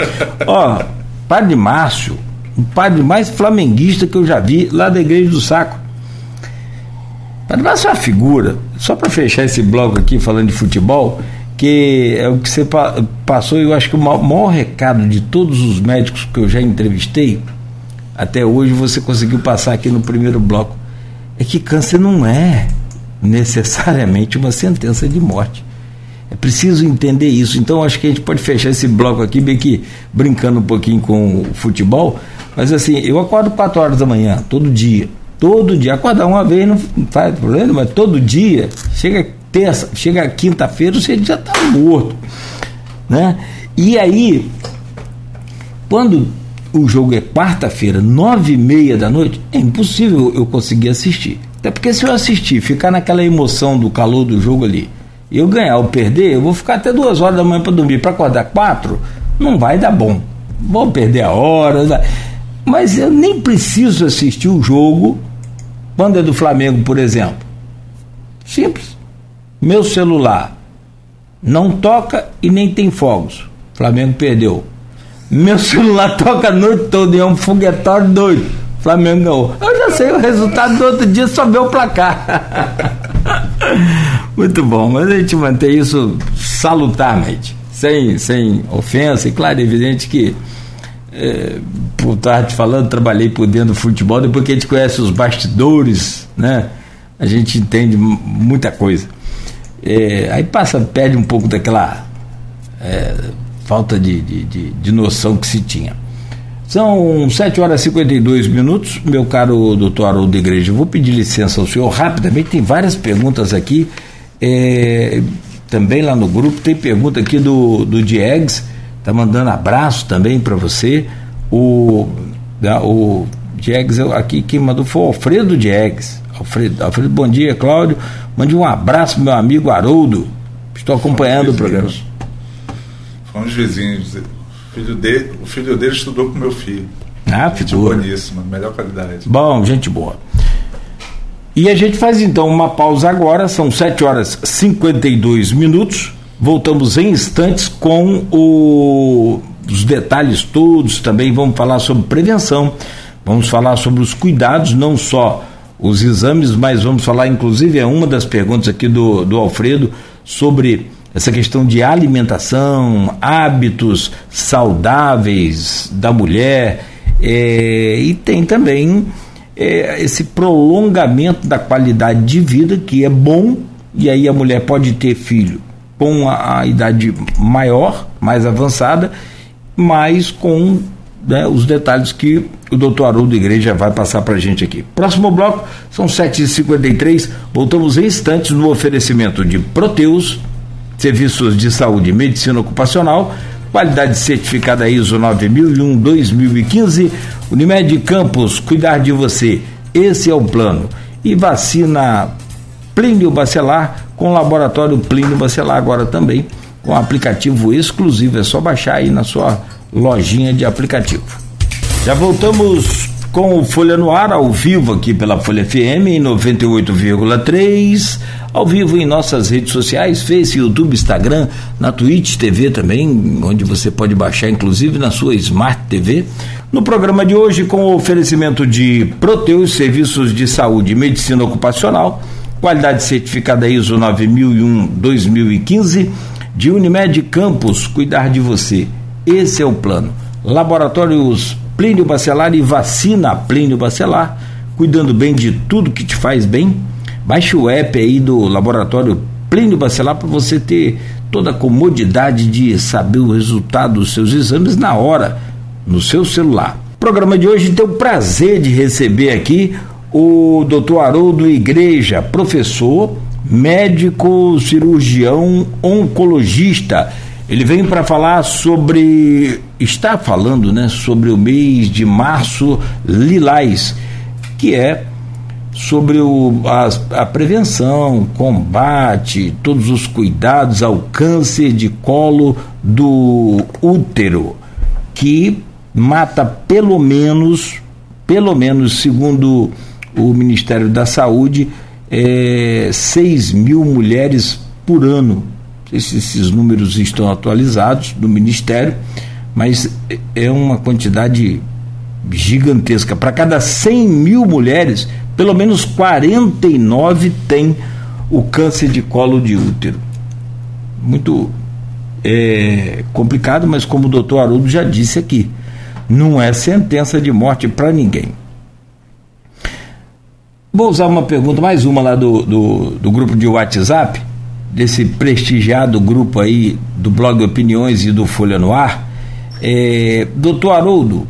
Ó, padre Márcio, o padre mais flamenguista que eu já vi lá da Igreja do Saco. Padre Márcio é uma figura. Só para fechar esse bloco aqui falando de futebol, que é o que você passou, eu acho que o maior recado de todos os médicos que eu já entrevistei até hoje, você conseguiu passar aqui no primeiro bloco, é que câncer não é necessariamente uma sentença de morte. É preciso entender isso. Então acho que a gente pode fechar esse bloco aqui, bem que brincando um pouquinho com o futebol, mas assim, eu acordo 4 horas da manhã, todo dia, acordar uma vez não faz problema, mas todo dia, chega quinta-feira, você já está morto, né? E aí, quando o jogo é quarta-feira, 21h30, é impossível eu conseguir assistir, até porque se eu assistir, ficar naquela emoção do calor do jogo ali, eu ganhar ou perder, eu vou ficar até 2 horas da manhã para dormir, para acordar 4, não vai dar bom, vou perder a hora, mas eu nem preciso assistir o jogo quando é do Flamengo, por exemplo. Simples, meu celular não toca e nem tem fogos, Flamengo perdeu, meu celular toca a noite toda, é um foguetório doido, Flamengo ganhou, eu já sei o resultado do outro dia, só ver o placar. Muito bom, mas a gente mantém isso salutarmente, sem ofensa, e claro, é evidente que por estar te falando, trabalhei por dentro do futebol, depois que a gente conhece os bastidores, né, a gente entende muita coisa, aí perde um pouco daquela falta de noção que se tinha. São 7h52, meu caro doutor Haroldo Igreja, eu vou pedir licença ao senhor rapidamente, tem várias perguntas aqui, também lá no grupo, tem pergunta aqui do Diegues, está mandando abraço também para você, o Diegues, aqui quem mandou foi o Alfredo Diegues, Alfredo, bom dia, Cláudio, mande um abraço meu amigo Haroldo, estou acompanhando o programa. Fomos vizinhos, o filho dele estudou com meu filho. Ah, gente boníssima, melhor qualidade. Bom, gente boa. E a gente faz então uma pausa agora, são 7h52. Voltamos em instantes com os detalhes todos. Também vamos falar sobre prevenção, vamos falar sobre os cuidados, não só os exames, mas vamos falar, inclusive, é uma das perguntas aqui do Alfredo sobre essa questão de alimentação, hábitos saudáveis da mulher, e tem também esse prolongamento da qualidade de vida, que é bom, e aí a mulher pode ter filho com a idade maior, mais avançada, mas com, né, os detalhes que o doutor Haroldo Igreja vai passar para a gente aqui. Próximo bloco, são 7h53, voltamos em instantes no oferecimento de Proteus, serviços de saúde e medicina ocupacional, qualidade certificada ISO 9001-2015, Unimed Campos, cuidar de você, esse é o plano. E vacina Plínio Bacelar, com o laboratório Plínio Bacelar, agora também com aplicativo exclusivo, é só baixar aí na sua lojinha de aplicativo. Já voltamos com o Folha no Ar, ao vivo aqui pela Folha FM em 98,3, ao vivo em nossas redes sociais, Face, YouTube, Instagram, na Twitch TV também, onde você pode baixar inclusive na sua Smart TV. No programa de hoje, com o oferecimento de Proteus, serviços de saúde e medicina ocupacional, qualidade certificada ISO 9001-2015, de Unimed Campos, cuidar de você, esse é o plano. Laboratórios Plínio Bacelar e vacina Plínio Bacelar, cuidando bem de tudo que te faz bem. Baixe o app aí do Laboratório Plínio Bacelar para você ter toda a comodidade de saber o resultado dos seus exames na hora, no seu celular. O programa de hoje tem o prazer de receber aqui o Dr. Haroldo Igreja, professor, médico, cirurgião, oncologista. Ele vem para falar sobre, está falando, né, sobre o mês de Março Lilás, que é sobre a prevenção, combate, todos os cuidados ao câncer de colo do útero, que mata pelo menos segundo o Ministério da Saúde, 6 mil mulheres por ano. Esses números estão atualizados do Ministério, mas é uma quantidade gigantesca. Para cada 100 mil mulheres, pelo menos 49 têm o câncer de colo de útero. Muito complicado, mas como o doutor Haroldo já disse aqui, não é sentença de morte para ninguém. Vou usar uma pergunta, mais uma lá do grupo de WhatsApp, desse prestigiado grupo aí do blog Opiniões e do Folha no Ar. Doutor Haroldo,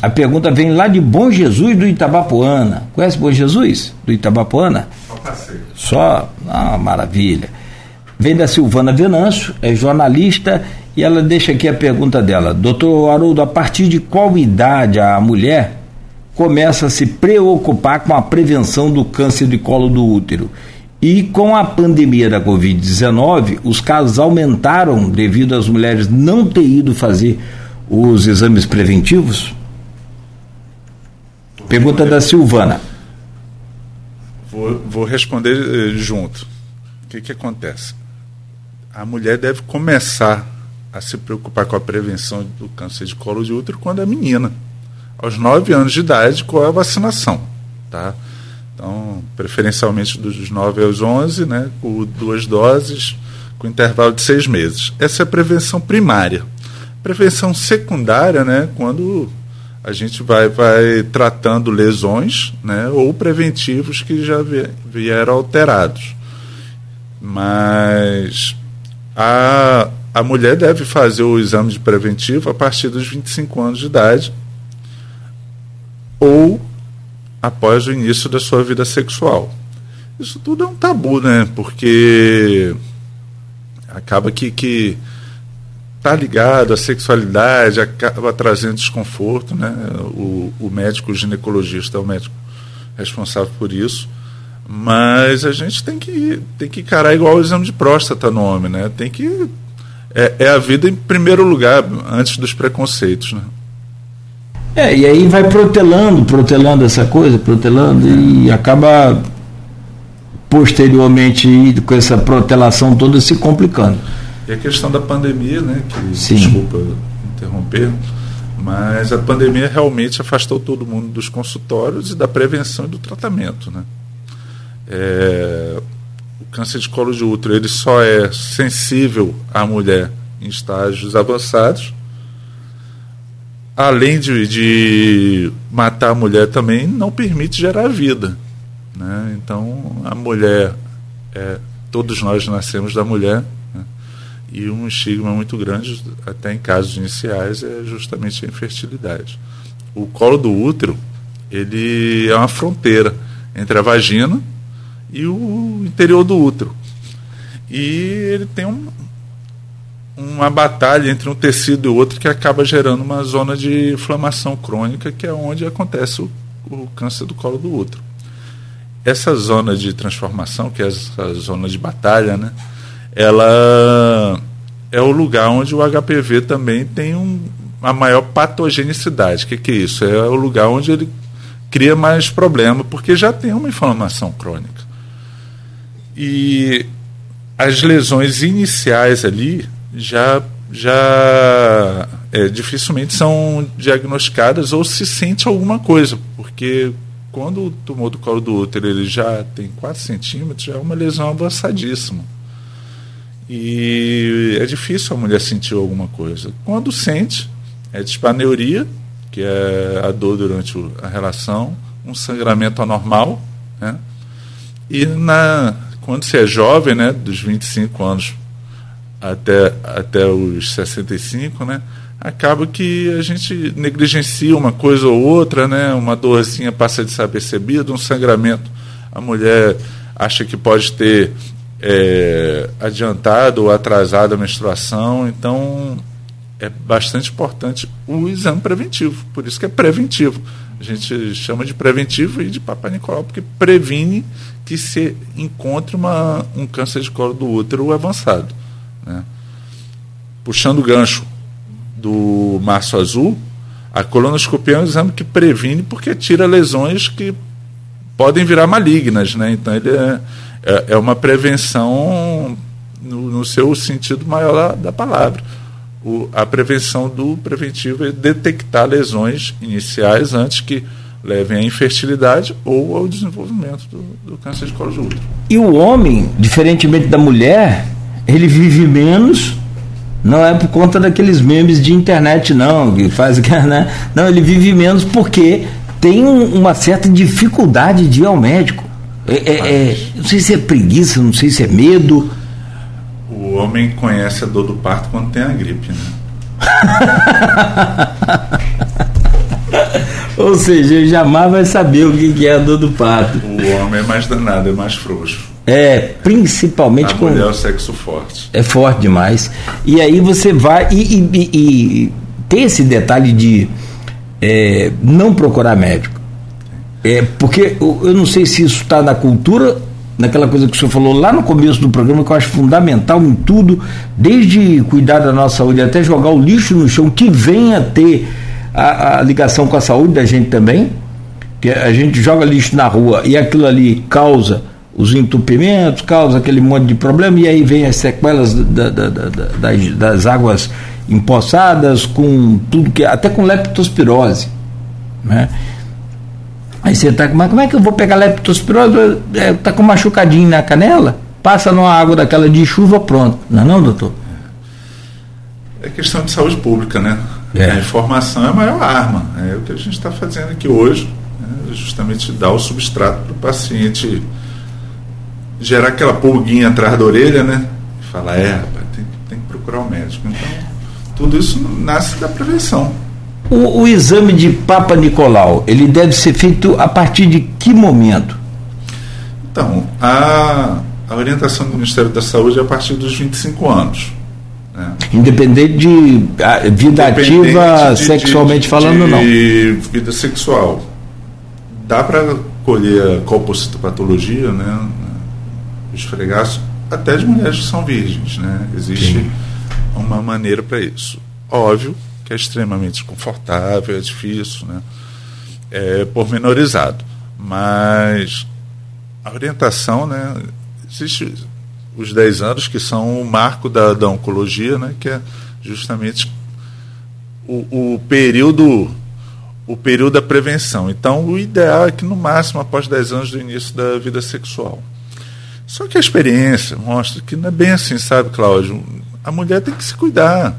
a pergunta vem lá de Bom Jesus do Itabapoana. Conhece Bom Jesus do Itabapoana? Só passeio. Só? Ah, maravilha. Vem da Silvana Venâncio, é jornalista, e ela deixa aqui a pergunta dela. Doutor Haroldo, a partir de qual idade a mulher começa a se preocupar com a prevenção do câncer de colo do útero? E com a pandemia da Covid-19, os casos aumentaram devido às mulheres não terem ido fazer os exames preventivos? Pergunta da Silvana. Vou responder junto. O que acontece? A mulher deve começar a se preocupar com a prevenção do câncer de colo de útero quando é menina, aos 9 anos de idade, com a vacinação, tá? Então, preferencialmente dos 9 aos 11, né, com 2 doses, com intervalo de 6 meses. Essa é a prevenção primária. Prevenção secundária, né, quando a gente vai tratando lesões, né, ou preventivos que já vieram alterados. Mas a mulher deve fazer o exame de preventivo a partir dos 25 anos de idade ou após o início da sua vida sexual. Isso tudo é um tabu, né? Porque acaba que tá ligado à sexualidade, acaba trazendo desconforto, né? O médico ginecologista é o médico responsável por isso. Mas a gente tem que encarar igual o exame de próstata no homem, né? Tem que é a vida em primeiro lugar, antes dos preconceitos, né? E aí vai protelando essa coisa, e acaba posteriormente com essa protelação toda se complicando. E a questão da pandemia, né, que, sim, desculpa interromper, mas a pandemia realmente afastou todo mundo dos consultórios e da prevenção e do tratamento, né? O câncer de colo de útero, ele só é sensível à mulher em estágios avançados. Além de matar a mulher, também não permite gerar vida, né? Então, a mulher, todos nós nascemos da mulher, né? E um estigma muito grande, até em casos iniciais, é justamente a infertilidade. O colo do útero, ele é uma fronteira entre a vagina e o interior do útero. E ele tem uma batalha entre um tecido e outro que acaba gerando uma zona de inflamação crônica, que é onde acontece o câncer do colo do útero. Essa zona de transformação, que é essa zona de batalha, né, ela é o lugar onde o HPV também tem a maior patogenicidade. O que é isso? É o lugar onde ele cria mais problema, porque já tem uma inflamação crônica. E as lesões iniciais ali já dificilmente são diagnosticadas ou se sente alguma coisa, porque quando o tumor do colo do útero ele já tem 4 centímetros, já é uma lesão avançadíssima. E é difícil a mulher sentir alguma coisa. Quando sente, é dispareunia, que é a dor durante a relação, um sangramento anormal, né? E quando você é jovem, né, dos 25 anos até os 65, né? Acaba que a gente negligencia uma coisa ou outra, né? Uma dorzinha passa desapercebida, um sangramento. A mulher acha que pode ter adiantado ou atrasado a menstruação, então é bastante importante o exame preventivo, por isso que é preventivo. A gente chama de preventivo e de Papai Nicolau, porque previne que se encontre um câncer de colo do útero avançado, né? Puxando o gancho do Março Azul, a colonoscopia é um exame que previne porque tira lesões que podem virar malignas, né? Então ele é uma prevenção no seu sentido maior da palavra. A prevenção do preventivo é detectar lesões iniciais antes que levem à infertilidade ou ao desenvolvimento do câncer de colo de útero. E o homem, diferentemente da mulher, ele vive menos. Não é por conta daqueles memes de internet, não, que faz, né? Não, ele vive menos porque tem uma certa dificuldade de ir ao médico. Não sei se é preguiça, não sei se é medo. O homem conhece a dor do parto quando tem a gripe, né? Ou seja, ele jamais vai saber o que é a dor do parto. O homem é mais danado, é mais frouxo. Principalmente quando a mulher é o sexo forte. É forte demais. E aí você vai... E tem esse detalhe de não procurar médico. Porque eu não sei se isso está na cultura... naquela coisa que o senhor falou lá no começo do programa, que eu acho fundamental em tudo, desde cuidar da nossa saúde até jogar o lixo no chão, que venha ter a ligação com a saúde da gente também, que a gente joga lixo na rua e aquilo ali causa os entupimentos, causa aquele monte de problema, e aí vem as sequelas das águas empoçadas, com tudo que, até com leptospirose, né? Aí você está, mas como é que eu vou pegar leptospirose? Está com um machucadinho na canela? Passa numa água daquela de chuva, pronto. Não é não, doutor? É questão de saúde pública, né? A informação é a maior arma. É o que a gente está fazendo aqui hoje, né? Justamente dar o substrato para o paciente gerar aquela pulguinha atrás da orelha, né? E falar, rapaz, tem que procurar um médico. Então, tudo isso nasce da prevenção. O exame de Papa Nicolau, ele deve ser feito a partir de que momento? Então, a orientação do Ministério da Saúde é a partir dos 25 anos. Né? Independente de vida ativa, sexualmente falando, não? De vida sexual. Dá para colher a colpocitopatologia, né? Os fregaços, até de mulheres que são virgens, né? Existe uma maneira para isso. Óbvio que é extremamente desconfortável, é difícil, né? É pormenorizado, mas a orientação, né? Existe os 10 anos que são o marco da oncologia, né? Que é justamente o período da prevenção. Então, o ideal é que no máximo após 10 anos do início da vida sexual. Só que a experiência mostra que não é bem assim, sabe, Cláudio? A mulher tem que se cuidar.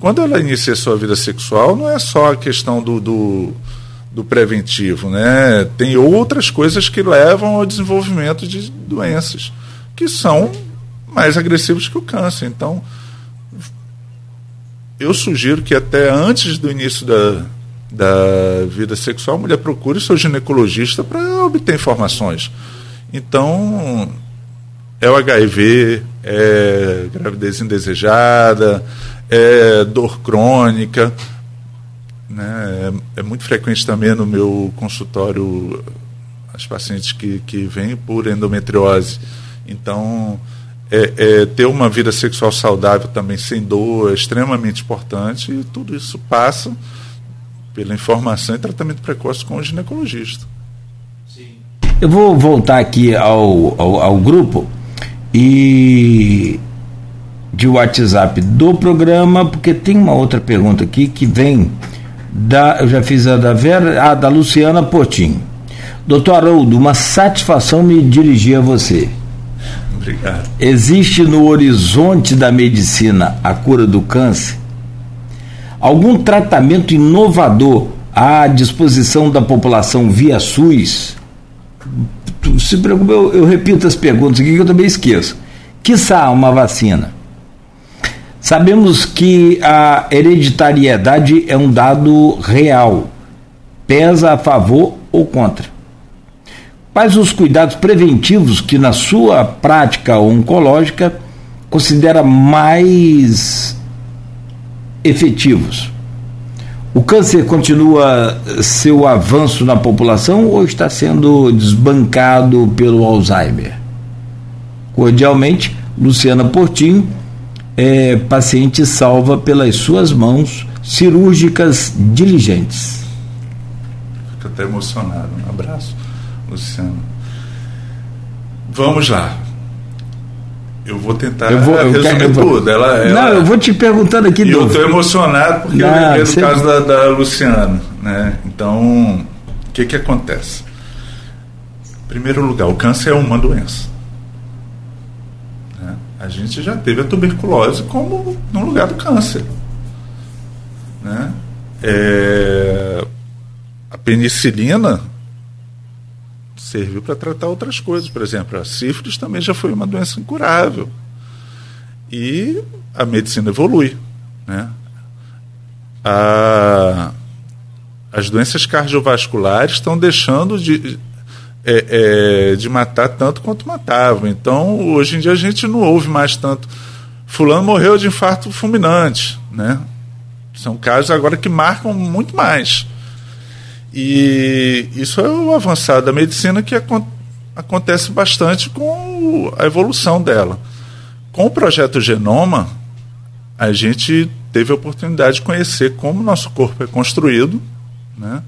Quando ela inicia sua vida sexual, não é só a questão do preventivo, né? Tem outras coisas que levam ao desenvolvimento de doenças, que são mais agressivas que o câncer. Então, eu sugiro que até antes do início da vida sexual, a mulher procure o seu ginecologista para obter informações. Então, é o HIV, é gravidez indesejada, é dor crônica, né? É muito frequente também no meu consultório as pacientes que vêm por endometriose. Então, ter uma vida sexual saudável também sem dor é extremamente importante, e tudo isso passa pela informação e tratamento precoce com o ginecologista. Sim. Eu vou voltar aqui ao grupo e... de WhatsApp do programa, porque tem uma outra pergunta aqui que vem eu já fiz a da Vera, a da Luciana Portinho. Doutor Haroldo, uma satisfação me dirigir a você. Obrigado. Existe no horizonte da medicina a cura do câncer? Algum tratamento inovador à disposição da população via SUS? Se preocupe, eu repito as perguntas aqui que eu também esqueço. Quiçá uma vacina. Sabemos que a hereditariedade é um dado real. Pesa a favor ou contra? Quais os cuidados preventivos que na sua prática oncológica considera mais efetivos? O câncer continua seu avanço na população ou está sendo desbancado pelo Alzheimer? Cordialmente, Luciana Portinho, paciente salva pelas suas mãos cirúrgicas diligentes. Fico até emocionado. Um abraço, Luciano. Vamos lá. Eu vou tentar resumir tudo. Não, eu vou te perguntando aqui. Eu estou emocionado porque eu lembrei do caso da Luciana, né? Então, o que acontece? Em primeiro lugar, o câncer é uma doença. A gente já teve a tuberculose como no lugar do câncer, né? A penicilina serviu para tratar outras coisas, por exemplo, a sífilis também já foi uma doença incurável. E a medicina evolui, né? As doenças cardiovasculares estão deixando de matar tanto quanto matavam. Então, hoje em dia a gente não ouve mais tanto fulano morreu de infarto fulminante, né? São casos agora que marcam muito mais. E isso é o avançado da medicina, que acontece bastante com a evolução dela. Com o projeto Genoma, a gente teve a oportunidade de conhecer como o nosso corpo é construído, né?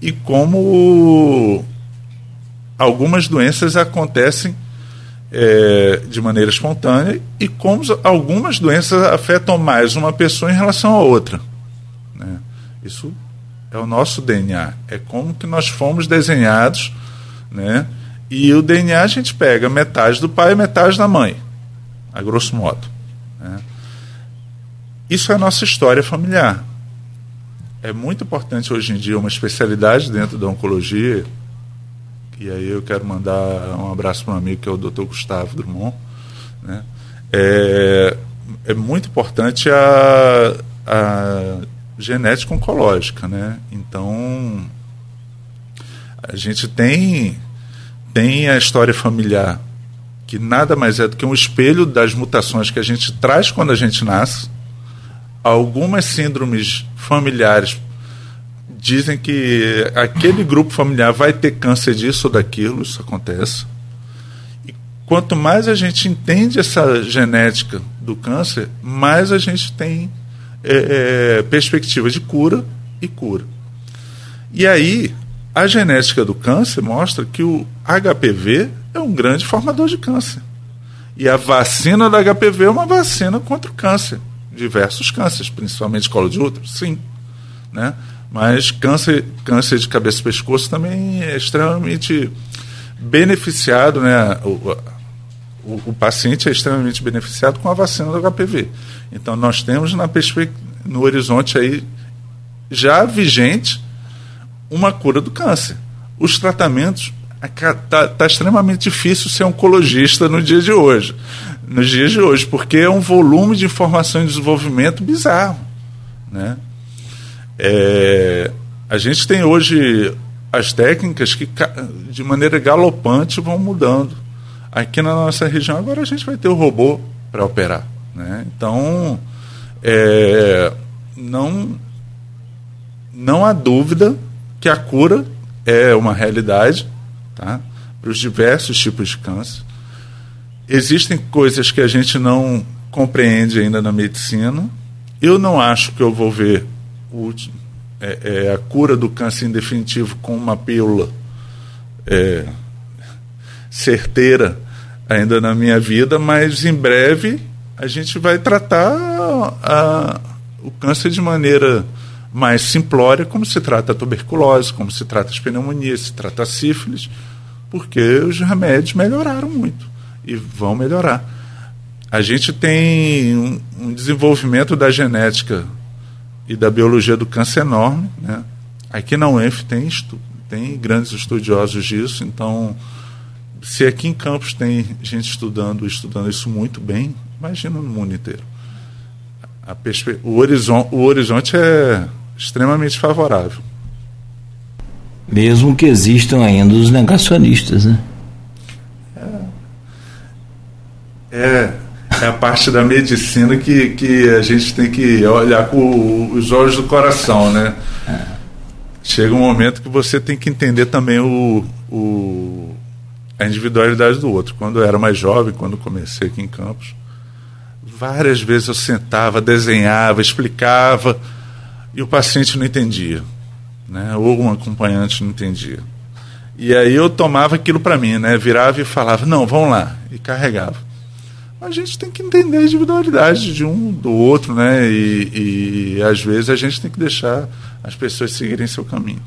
E como algumas doenças acontecem de maneira espontânea e como algumas doenças afetam mais uma pessoa em relação à outra, né? Isso é o nosso DNA, é como que nós fomos desenhados, né? E o DNA a gente pega metade do pai e metade da mãe, a grosso modo, né? Isso é a nossa história familiar. É muito importante hoje em dia uma especialidade dentro da oncologia. E aí eu quero mandar um abraço para um amigo que é o Dr. Gustavo Drummond, né? É muito importante a genética oncológica, né? Então a gente tem a história familiar, que nada mais é do que um espelho das mutações que a gente traz quando a gente nasce. Algumas síndromes familiares dizem que aquele grupo familiar vai ter câncer disso ou daquilo, isso acontece. E quanto mais a gente entende essa genética do câncer, mais a gente tem perspectiva de cura. E aí, a genética do câncer mostra que o HPV é um grande formador de câncer. E a vacina do HPV é uma vacina contra o câncer, diversos cânceres, principalmente colo de útero, sim, né? Mas câncer de cabeça e pescoço também é extremamente beneficiado, né? O paciente é extremamente beneficiado com a vacina do HPV. Então, nós temos no horizonte aí, já vigente, uma cura do câncer. Os tratamentos, tá extremamente difícil ser oncologista nos dias de hoje, porque é um volume de informação e desenvolvimento bizarro, né? A gente tem hoje as técnicas que de maneira galopante vão mudando. Aqui na nossa região agora a gente vai ter o robô para operar, né? Então não há dúvida que a cura é uma realidade, tá? Para os diversos tipos de câncer. Existem coisas que a gente não compreende ainda na medicina. Eu não acho que eu vou ver a cura do câncer em definitivo com uma pílula certeira ainda na minha vida, mas em breve a gente vai tratar o câncer de maneira mais simplória, como se trata a tuberculose, como se trata as pneumonias, se trata a sífilis, porque os remédios melhoraram muito e vão melhorar. A gente tem um desenvolvimento da genética e da biologia do câncer enorme, né? Aqui na UENF tem grandes estudiosos disso. Então, se aqui em Campos tem gente estudando isso muito bem, imagina no mundo inteiro. O horizonte é extremamente favorável. Mesmo que existam ainda os negacionistas, né? É a parte da medicina que a gente tem que olhar com os olhos do coração, né? Chega um momento que você tem que entender também a individualidade do outro. Quando eu era mais jovem, quando comecei aqui em Campos, várias vezes eu sentava, desenhava, explicava, e o paciente não entendia, né? Ou um acompanhante não entendia. E aí eu tomava aquilo para mim, né? Virava e falava, não, vamos lá, e carregava. A gente tem que entender a individualidade de um do outro, né? E às vezes a gente tem que deixar as pessoas seguirem seu caminho.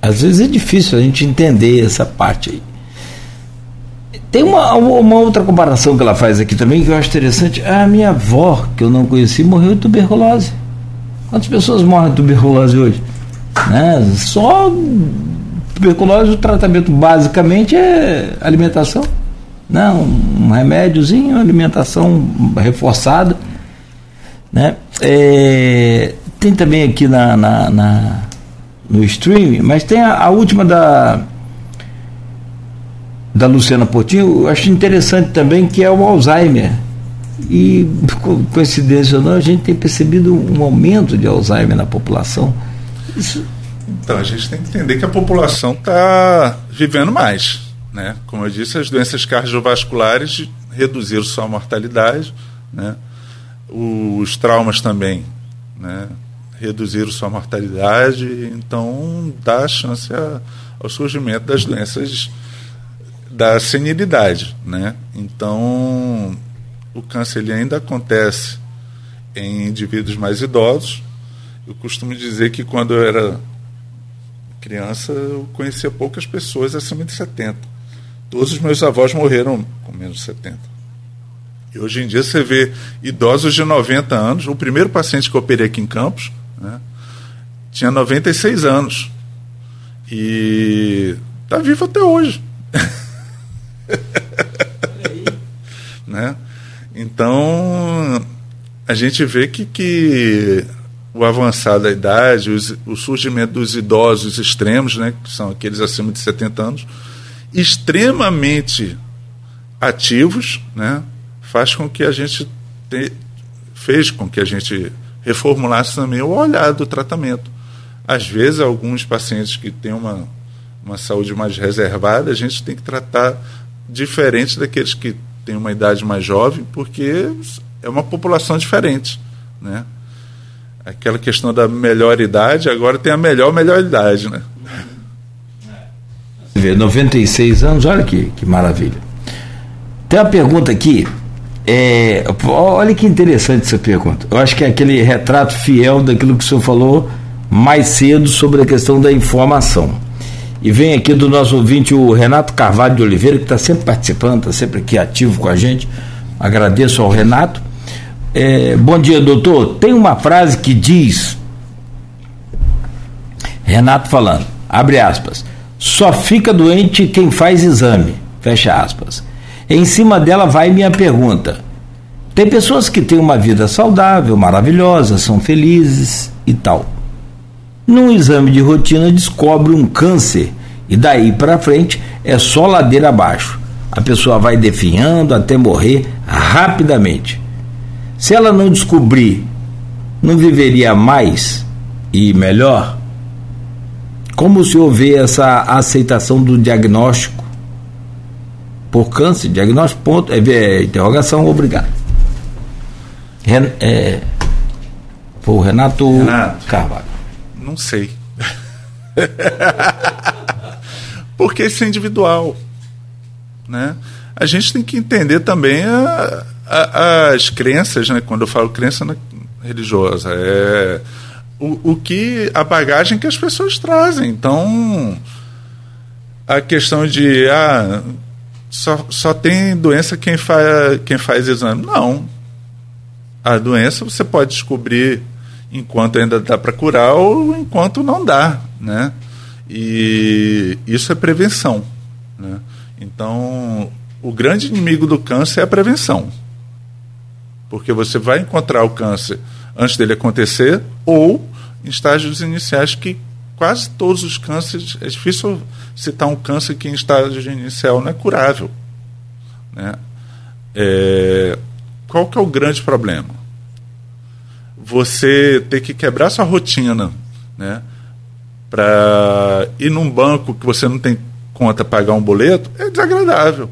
Às vezes é difícil a gente entender essa parte aí. Tem uma outra comparação que ela faz aqui também, que eu acho interessante. A minha avó, que eu não conheci, morreu de tuberculose. Quantas pessoas morrem de tuberculose hoje? Né? Só tuberculose, o tratamento basicamente é alimentação. Não, um remédiozinho, alimentação reforçada, né? Tem também aqui no stream, mas tem a última da Luciana Portinho. Eu acho interessante também, que é o Alzheimer. E, coincidência ou não, a gente tem percebido um aumento de Alzheimer na população. Isso... Então, a gente tem que entender que a população está vivendo mais, né? Como eu disse, as doenças cardiovasculares reduziram sua mortalidade, né? Os traumas também, né? Reduziram sua mortalidade. Então dá chance ao surgimento das doenças da senilidade, né? Então o câncer ele ainda acontece em indivíduos mais idosos. Eu costumo dizer que quando eu era criança eu conhecia poucas pessoas acima de 70. Todos os meus avós morreram com menos de 70. E hoje em dia você vê idosos de 90 anos. O primeiro paciente que eu operei aqui em Campos, né, tinha 96 anos. E está vivo até hoje. Né? Então, a gente vê que o avançar da idade, o surgimento dos idosos extremos, né, que são aqueles acima de 70 anos, extremamente ativos, né, fez com que a gente reformulasse também o olhar do tratamento. Às vezes, alguns pacientes que têm uma saúde mais reservada, a gente tem que tratar diferente daqueles que têm uma idade mais jovem, porque é uma população diferente, né? Aquela questão da melhor idade, agora tem a melhor idade, né? 96 anos, olha que maravilha. Tem uma pergunta aqui, olha que interessante essa pergunta. Eu acho que é aquele retrato fiel daquilo que o senhor falou mais cedo sobre a questão da informação. E vem aqui do nosso ouvinte, o Renato Carvalho de Oliveira, que está sempre participando, está sempre aqui ativo com a gente. Agradeço ao Renato. Bom dia, doutor. Tem uma frase que diz, Renato falando, abre aspas, só fica doente quem faz exame, fecha aspas. Em cima dela vai minha pergunta. Tem pessoas que têm uma vida saudável, maravilhosa, são felizes e tal. Num exame de rotina descobre um câncer e daí para frente é só ladeira abaixo. A pessoa vai definhando até morrer rapidamente. Se ela não descobrir, não viveria mais e melhor? Como o senhor vê essa aceitação do diagnóstico por câncer? Diagnóstico, ponto, interrogação, obrigado. Foi o Renato Carvalho. Não sei. Porque isso é individual, né? A gente tem que entender também as crenças, né? Quando eu falo crença religiosa, o que a bagagem que as pessoas trazem. Então a questão de só tem doença quem faz exame, não. A doença você pode descobrir enquanto ainda dá para curar ou enquanto não dá, né? E isso é prevenção, né? Então o grande inimigo do câncer é a prevenção, porque você vai encontrar o câncer antes dele acontecer ou em estágios iniciais, que quase todos os cânceres, é difícil citar um câncer que em estágio inicial não é curável, né? Qual que é o grande problema? Você ter que quebrar sua rotina, né, para ir num banco que você não tem conta, pagar um boleto, é desagradável.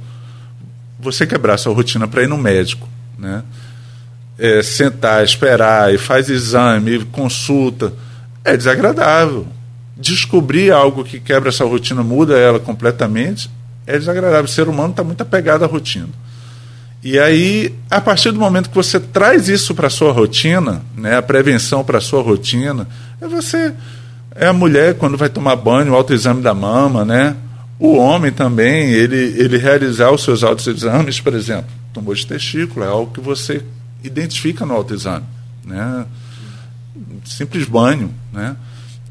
Você quebrar sua rotina para ir no médico, né? Sentar, esperar, e faz exame, consulta, é desagradável. Descobrir algo que quebra essa rotina, muda ela completamente, é desagradável. O ser humano está muito apegado à rotina. E aí, a partir do momento que você traz isso para a sua rotina, né, a prevenção para a sua rotina, é a mulher quando vai tomar banho, o autoexame da mama, né? O homem também, ele realizar os seus autoexames, por exemplo, tumor de testículo, é algo que você identifica no autoexame, né? Simples banho, né?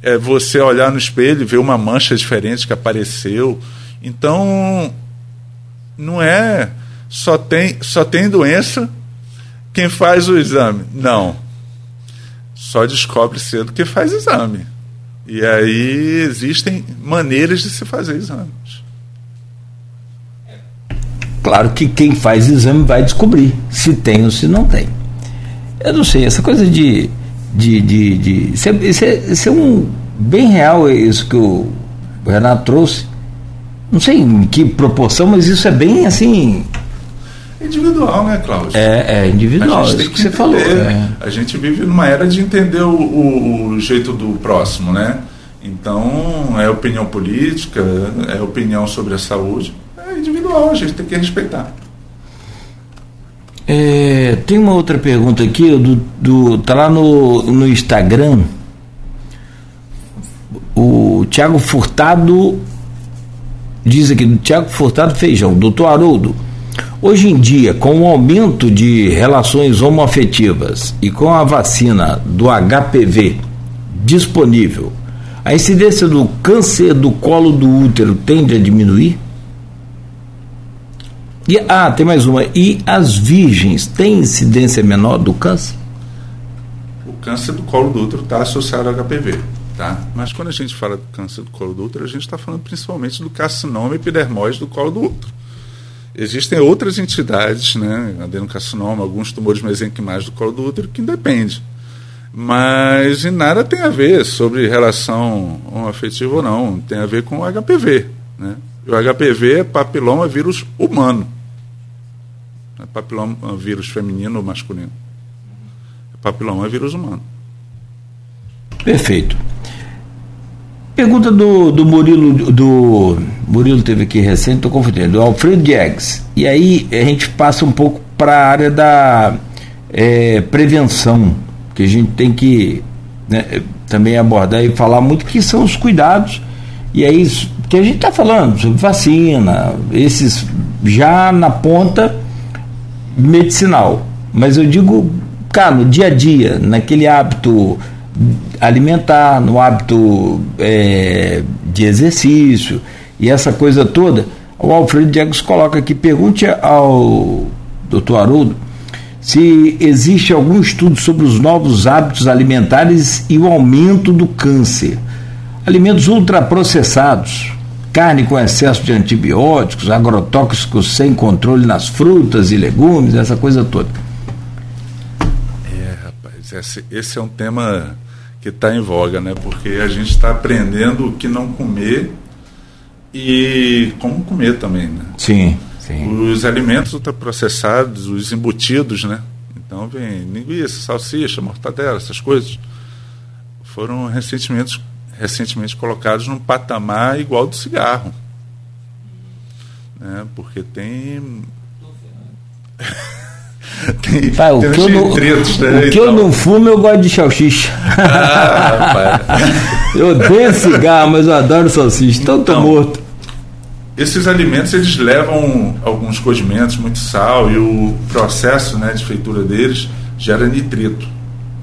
É você olhar no espelho e ver uma mancha diferente que apareceu. Então, não é só tem doença quem faz o exame. Não. Só descobre cedo quem faz exame. E aí existem maneiras de se fazer exames. Claro que quem faz exame vai descobrir se tem ou se não tem. Eu não sei, essa coisa de isso é bem real, isso que o Renato trouxe. Não sei em que proporção, mas isso é bem assim... individual, né, Cláudio? É individual, é isso que você falou. Né? A gente vive numa era de entender o jeito do próximo, né? Então, é opinião política, é opinião sobre a saúde, é individual, a gente tem que respeitar. Tem uma outra pergunta aqui, tá lá no Instagram, o Thiago Furtado diz aqui, do Thiago Furtado Feijão: doutor Haroldo, hoje em dia, com o aumento de relações homoafetivas e com a vacina do HPV disponível, a incidência do câncer do colo do útero tende a diminuir? Tem mais uma. E as virgens têm incidência menor do câncer? O câncer do colo do útero está associado ao HPV, tá? Mas quando a gente fala do câncer do colo do útero, a gente está falando principalmente do carcinoma epidermóide do colo do útero. Existem outras entidades, né, adenocarcinoma, alguns tumores mesenquimais do colo do útero, que independe. Mas e nada tem a ver sobre relação afetiva ou não, tem a ver com o HPV, né? O HPV é papiloma vírus humano, é papiloma vírus feminino ou masculino, é papiloma vírus humano. Perfeito. Pergunta do Murilo. Do Murilo teve aqui recente, estou confundindo, do Alfredo Diegues. E aí a gente passa um pouco para a área da prevenção, que a gente tem que, né, também abordar e falar muito, que são os cuidados. E aí que a gente está falando sobre vacina, esses já na ponta medicinal, mas eu digo, cara, no dia a dia, naquele hábito alimentar, no hábito de exercício e essa coisa toda. O Alfredo Diegues coloca aqui: pergunte ao Dr. Haroldo se existe algum estudo sobre os novos hábitos alimentares e o aumento do câncer. Alimentos ultraprocessados, carne com excesso de antibióticos, agrotóxicos sem controle nas frutas e legumes, essa coisa toda. Rapaz, esse é um tema que está em voga, né? Porque a gente está aprendendo o que não comer e como comer também, né? Sim, sim. Os alimentos ultraprocessados, os embutidos, né? Então vem linguiça, salsicha, mortadela, essas coisas, foram recentemente colocados num patamar igual do cigarro, né? Porque tem... Pai, o que eu não fumo, eu gosto de salsicha. Eu odeio cigarro, mas eu adoro salsicha. Então, tô morto. Esses alimentos, eles levam alguns condimentos, muito sal, e o processo, né, de feitura deles gera nitrito,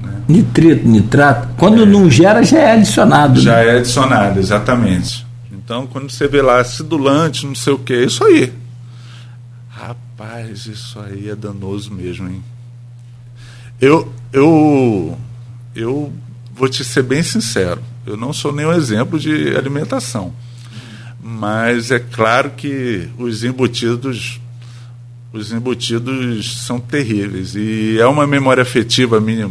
né? Nitrito, nitrato. Quando não gera, já é adicionado. Já, né? É adicionado, exatamente. Então, quando você vê lá acidulante, não sei o que, isso aí. Rapaz, isso aí é danoso mesmo, hein? Eu vou te ser bem sincero, eu não sou nenhum exemplo de alimentação, mas é claro que os embutidos são terríveis, e é uma memória afetiva minha,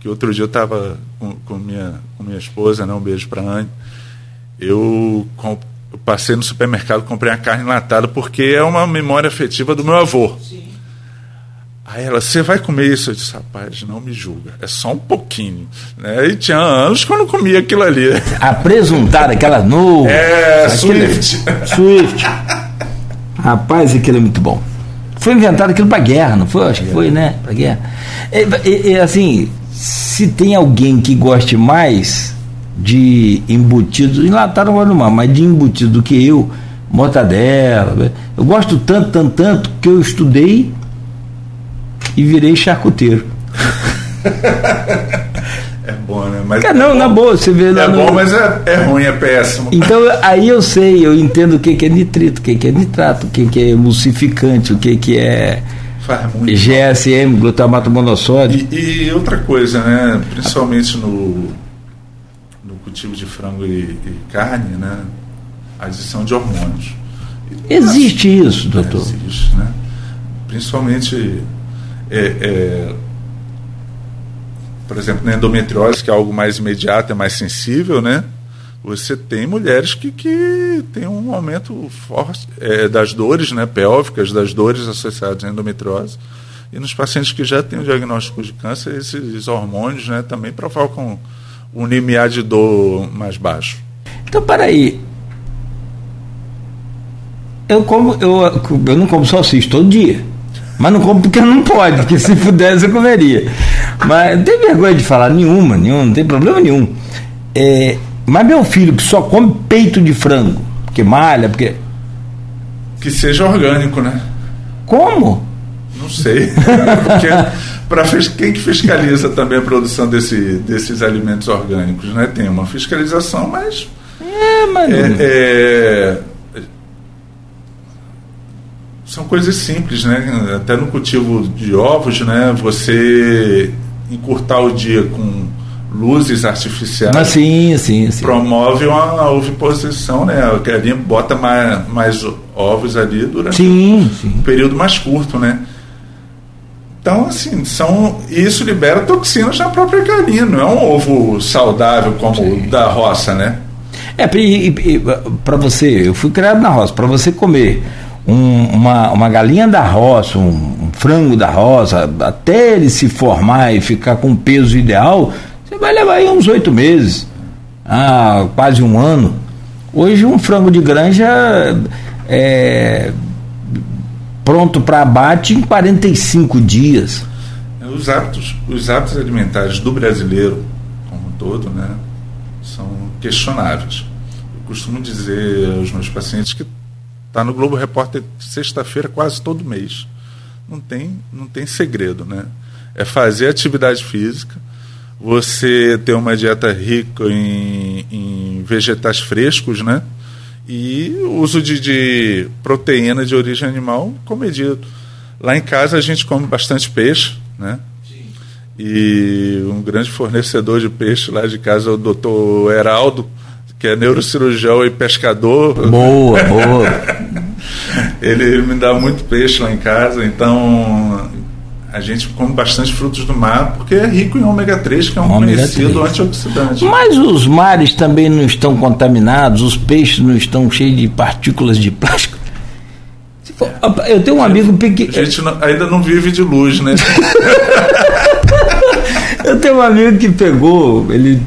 que outro dia eu estava com minha esposa, né, um beijo para a Anne, eu passei no supermercado, comprei uma carne enlatada, porque é uma memória afetiva do meu avô. Sim. Aí ela, você vai comer isso? Eu disse, rapaz, não me julga, é só um pouquinho. Né? E tinha anos que eu não comia aquilo ali. Apresuntada, aquela nuvem. É, Swift. Rapaz, aquilo é muito bom. Foi inventado aquilo para guerra, não foi? Acho que foi, né? Para guerra. Assim, se tem alguém que goste mais de embutidos, enlataram o mar, mas de embutido do que eu, mortadela, eu gosto tanto, que eu estudei e virei charcuteiro. É bom, né? Mas cara, não, é bom. Na boa, você vê lá. É no... bom, mas é ruim, é péssimo. Então, aí eu sei, eu entendo o que é nitrito, o que é nitrato, o que é emulsificante, o que é GSM, glutamato monossódio. E outra coisa, né? Principalmente no cultivo de frango e carne, né? A adição de hormônios. Existe isso, doutor? Existe, né? Principalmente... por exemplo, na endometriose, que é algo mais imediato, é mais sensível, né? Você tem mulheres que tem um aumento forte das dores, né, pélvicas, das dores associadas à endometriose. E nos pacientes que já têm o diagnóstico de câncer, esses hormônios, né, também provocam um limiar de dor mais baixo. Então, para aí. Eu não como salsicha todo dia. Mas não como porque não pode, porque se pudesse eu comeria. Mas não tem vergonha de falar nenhuma, não tem problema nenhum. Mas meu filho que só come peito de frango, porque malha, porque... Que seja orgânico, né? Como? Não sei. Porque quem que fiscaliza também a produção desses alimentos orgânicos, né? Tem uma fiscalização, mas... São coisas simples, né? Até no cultivo de ovos, né? Você encurtar o dia com luzes artificiais sim. Promove uma oviposição, né? A galinha bota mais ovos ali durante um período mais curto, né? Então, assim, isso libera toxinas na própria galinha, não é um ovo saudável como o da roça, né? Para você, eu fui criado na roça, para você comer uma galinha da roça, um frango da roça, até ele se formar e ficar com o peso ideal, você vai levar aí uns 8 meses, quase um ano. Hoje um frango de granja pronto para abate em 45 dias. Os hábitos alimentares do brasileiro como um todo, né, são questionáveis. Eu costumo dizer aos meus pacientes que está no Globo Repórter sexta-feira quase todo mês. Não tem segredo, né? É fazer atividade física, você ter uma dieta rica em vegetais frescos, né? E uso de proteína de origem animal comedido. Lá em casa a gente come bastante peixe, né? Sim. E um grande fornecedor de peixe lá de casa é o Dr. Heraldo, que é neurocirurgião e pescador. Boa. ele me dá muito peixe lá em casa, então a gente come bastante frutos do mar, porque é rico em ômega 3, que é um conhecido antioxidante. Mas os mares também não estão contaminados, os peixes não estão cheios de partículas de plástico. Eu tenho um amigo pequeno... A gente ainda não vive de luz, né? Eu tenho um amigo que pegou, ele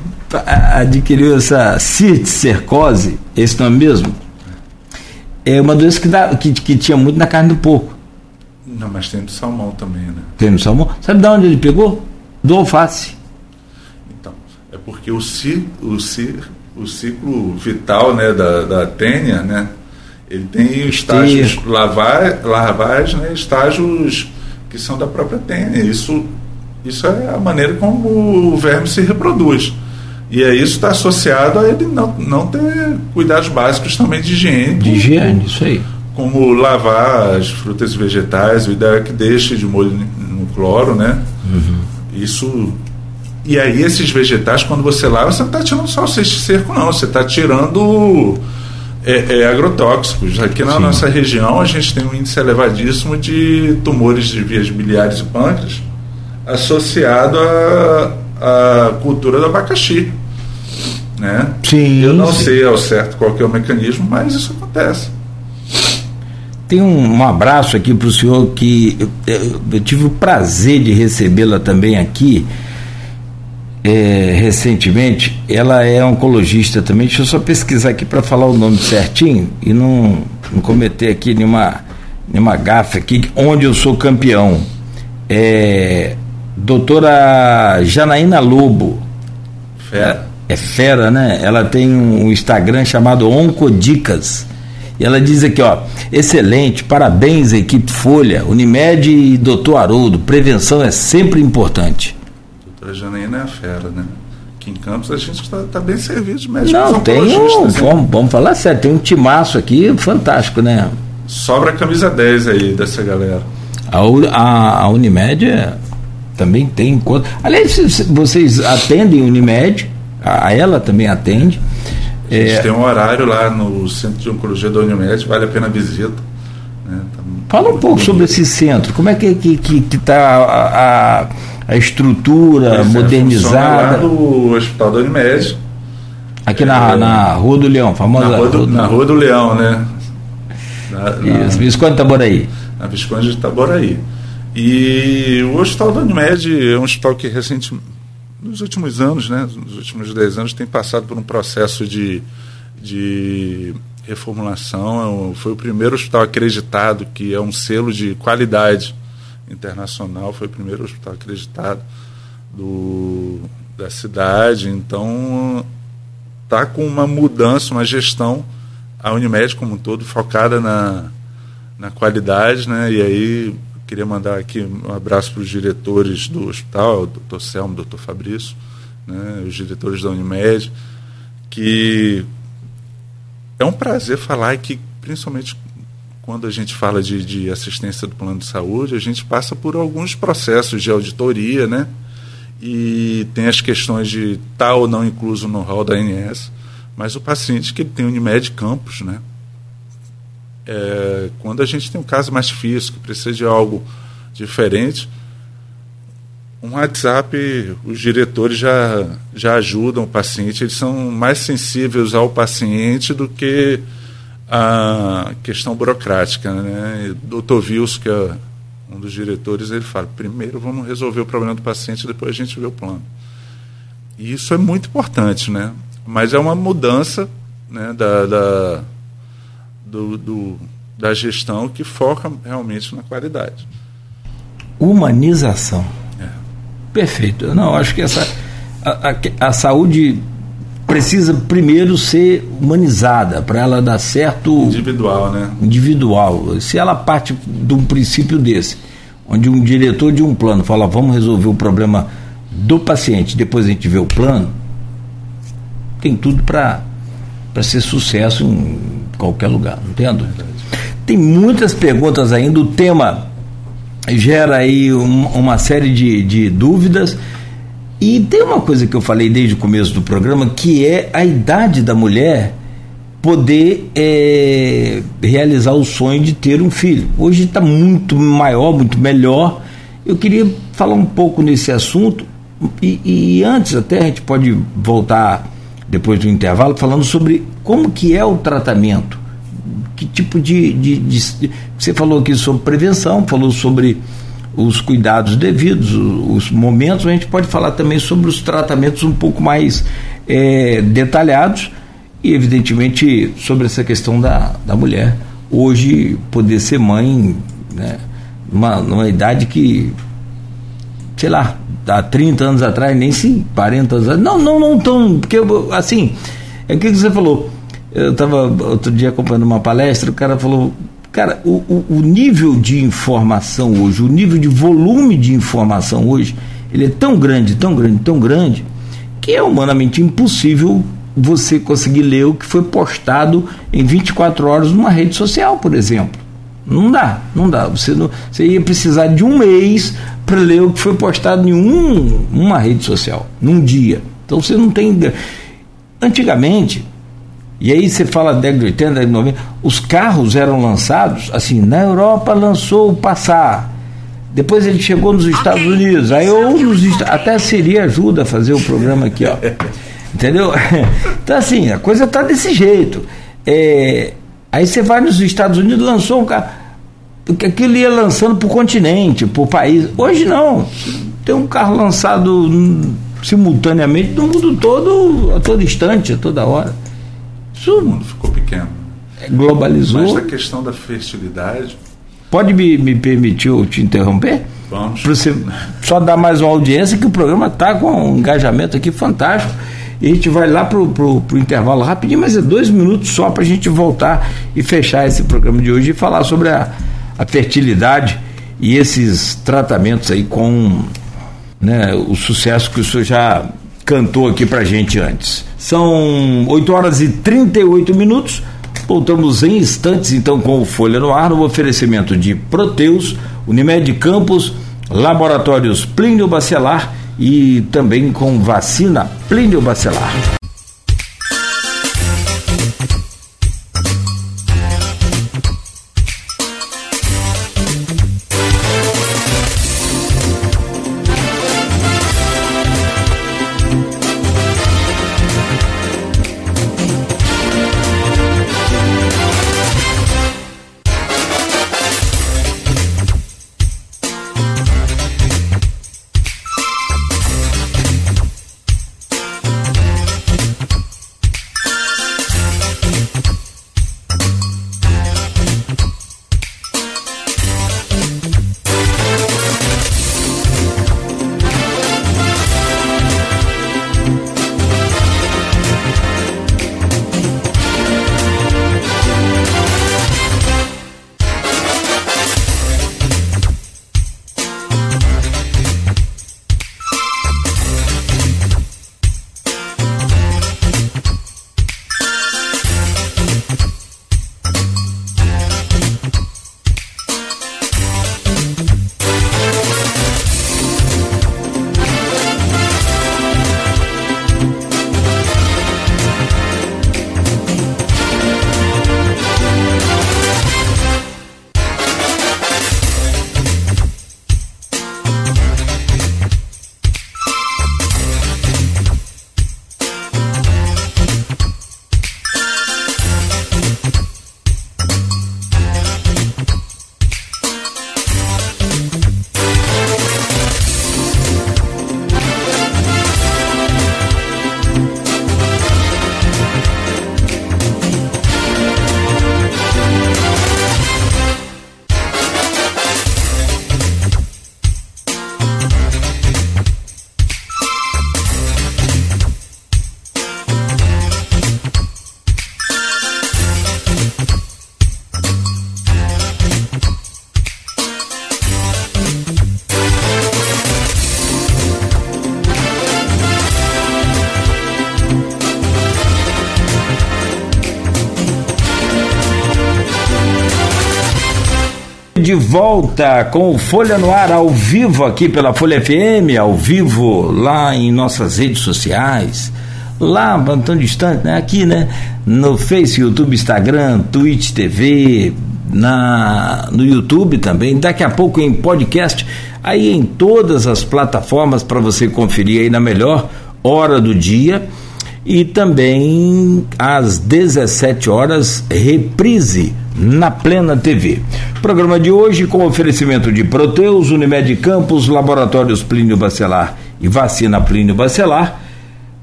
adquiriu essa cisticercose, esse nome mesmo, é uma doença que tinha muito na carne do porco. Não, mas tem do salmão também, né? Tem do salmão. Sabe de onde ele pegou? Do alface. Então, é porque o ciclo vital, né, da tênia, né, ele tem estágios larvais, né, estágios que são da própria tênia. Isso é a maneira como o verme se reproduz. E aí isso está associado a ele não ter cuidados básicos também de higiene. De higiene, isso aí. Como lavar as frutas e vegetais, o ideal é que deixe de molho no cloro, né? Isso. E aí esses vegetais, quando você lava, você não está tirando só o cerco, não, você está tirando agrotóxicos. Aqui na nossa região a gente tem um índice elevadíssimo de tumores de vias biliares e pâncreas associado à cultura do abacaxi, né? Sim, eu não sei ao certo qual que é o mecanismo, mas isso acontece. Tem um abraço aqui para o senhor, que eu tive o prazer de recebê-la também aqui recentemente. Ela é oncologista também. Deixa eu só pesquisar aqui para falar o nome certinho e não cometer aqui nenhuma gafe aqui, onde eu sou campeão. Doutora Janaína Lobo. Fera. É fera, né? Ela tem um Instagram chamado Oncodicas. E ela diz aqui, ó: excelente, parabéns, equipe Folha, Unimed e Dr. Haroldo, prevenção é sempre importante. Doutora Janaína é a fera, né? Aqui em Campos a gente está bem servido de médicos. Não, tem vamos falar sério, tem um timaço aqui fantástico, né? Sobra a camisa 10 aí dessa galera. A Unimed também tem conta. Aliás, vocês atendem Unimed, a ela também atende. A gente tem um horário lá no Centro de Oncologia da Unimed, vale a pena a visita, né? Tá. Fala um pouco sobre esse centro, como é que tá a estrutura modernizada. Funciona lá no Hospital da Unimed. Aqui na Rua do Leão, famosa. Na Rua do Leão, né? Isso, Visconde de Itaboraí. Na Visconde de Itaboraí. E o Hospital da Unimed é um hospital que recentemente, nos últimos anos, né, nos últimos 10 anos, tem passado por um processo de reformulação. Foi o primeiro hospital acreditado, que é um selo de qualidade internacional, foi o primeiro hospital acreditado da cidade. Então, está com uma mudança, uma gestão, a Unimed como um todo, focada na qualidade, né? E aí queria mandar aqui um abraço para os diretores do hospital, o doutor Selmo, o doutor Fabrício, né, os diretores da Unimed, que é um prazer falar que, principalmente quando a gente fala de assistência do plano de saúde, a gente passa por alguns processos de auditoria, né, e tem as questões de tá ou não incluso no rol da ANS, mas o paciente que ele tem Unimed Campos, né, quando a gente tem um caso mais difícil, que precisa de algo diferente, um WhatsApp, os diretores já ajudam o paciente. Eles são mais sensíveis ao paciente do que a questão burocrática, né? O doutor Wilson, que é um dos diretores, ele fala: primeiro vamos resolver o problema do paciente, depois a gente vê o plano. E isso é muito importante, né? Mas é uma mudança, né, da gestão, que foca realmente na qualidade. Humanização. Perfeito. Não, acho que a saúde precisa primeiro ser humanizada, para ela dar certo. Individual, né? Individual. Se ela parte de um princípio desse, onde um diretor de um plano fala: vamos resolver o problema do paciente, depois a gente vê o plano, tem tudo para ser sucesso em qualquer lugar, entendo? Tem muitas perguntas ainda, o tema gera aí uma série de dúvidas, e tem uma coisa que eu falei desde o começo do programa, que é a idade da mulher poder realizar o sonho de ter um filho. Hoje está muito maior, muito melhor. Eu queria falar um pouco nesse assunto, e antes até a gente pode voltar depois do intervalo, falando sobre como que é o tratamento, que tipo de você falou aqui sobre prevenção, falou sobre os cuidados devidos, os momentos. A gente pode falar também sobre os tratamentos um pouco mais detalhados, e evidentemente sobre essa questão da mulher hoje poder ser mãe, né, numa idade que, sei lá, há 30 anos atrás, nem se 40 anos atrás, não tão, porque assim, é o que você falou. Eu estava outro dia acompanhando uma palestra, o cara falou, cara, o nível de informação hoje, o nível de volume de informação hoje, ele é tão grande, tão grande, tão grande, que é humanamente impossível você conseguir ler o que foi postado em 24 horas numa rede social, por exemplo. Não dá. Você ia precisar de um mês para ler o que foi postado em uma rede social, num dia. Então você não tem... Antigamente, e aí você fala década de 80, década de 90, os carros eram lançados, assim, na Europa lançou o Passat, depois ele chegou nos Estados Unidos, aí até seria ajuda a fazer o programa aqui, ó. Entendeu? Então assim, a coisa tá desse jeito. Aí você vai nos Estados Unidos, lançou um carro, porque aquilo ia lançando por continente, por país. Hoje não, tem um carro lançado simultaneamente no mundo todo, a todo instante, a toda hora. Isso, o mundo ficou pequeno, globalizou. Mas a questão da fertilidade, pode me permitir eu te interromper? Vamos. Pra você só dar mais uma audiência, que o programa está com um engajamento aqui fantástico. E a gente vai lá para o intervalo rapidinho, mas é 2 minutos só para a gente voltar e fechar esse programa de hoje e falar sobre a fertilidade e esses tratamentos aí com, né, o sucesso que o senhor já cantou aqui para a gente antes. São 8h38. Voltamos em instantes então com o Folha no Ar, no oferecimento de Proteus, Unimed Campos, Laboratórios Plínio Bacelar e também com vacina Plínio Bacelar. De volta com o Folha no Ar, ao vivo aqui pela Folha FM, ao vivo lá em nossas redes sociais, lá tão distante, né? Aqui, né? No Face, YouTube, Instagram, Twitch TV, no YouTube também, daqui a pouco em podcast, aí em todas as plataformas para você conferir aí na melhor hora do dia. E também às 17h, reprise na Plena TV. Programa de hoje com oferecimento de Proteus, Unimed Campos, Laboratórios Plínio Bacelar e Vacina Plínio Bacelar.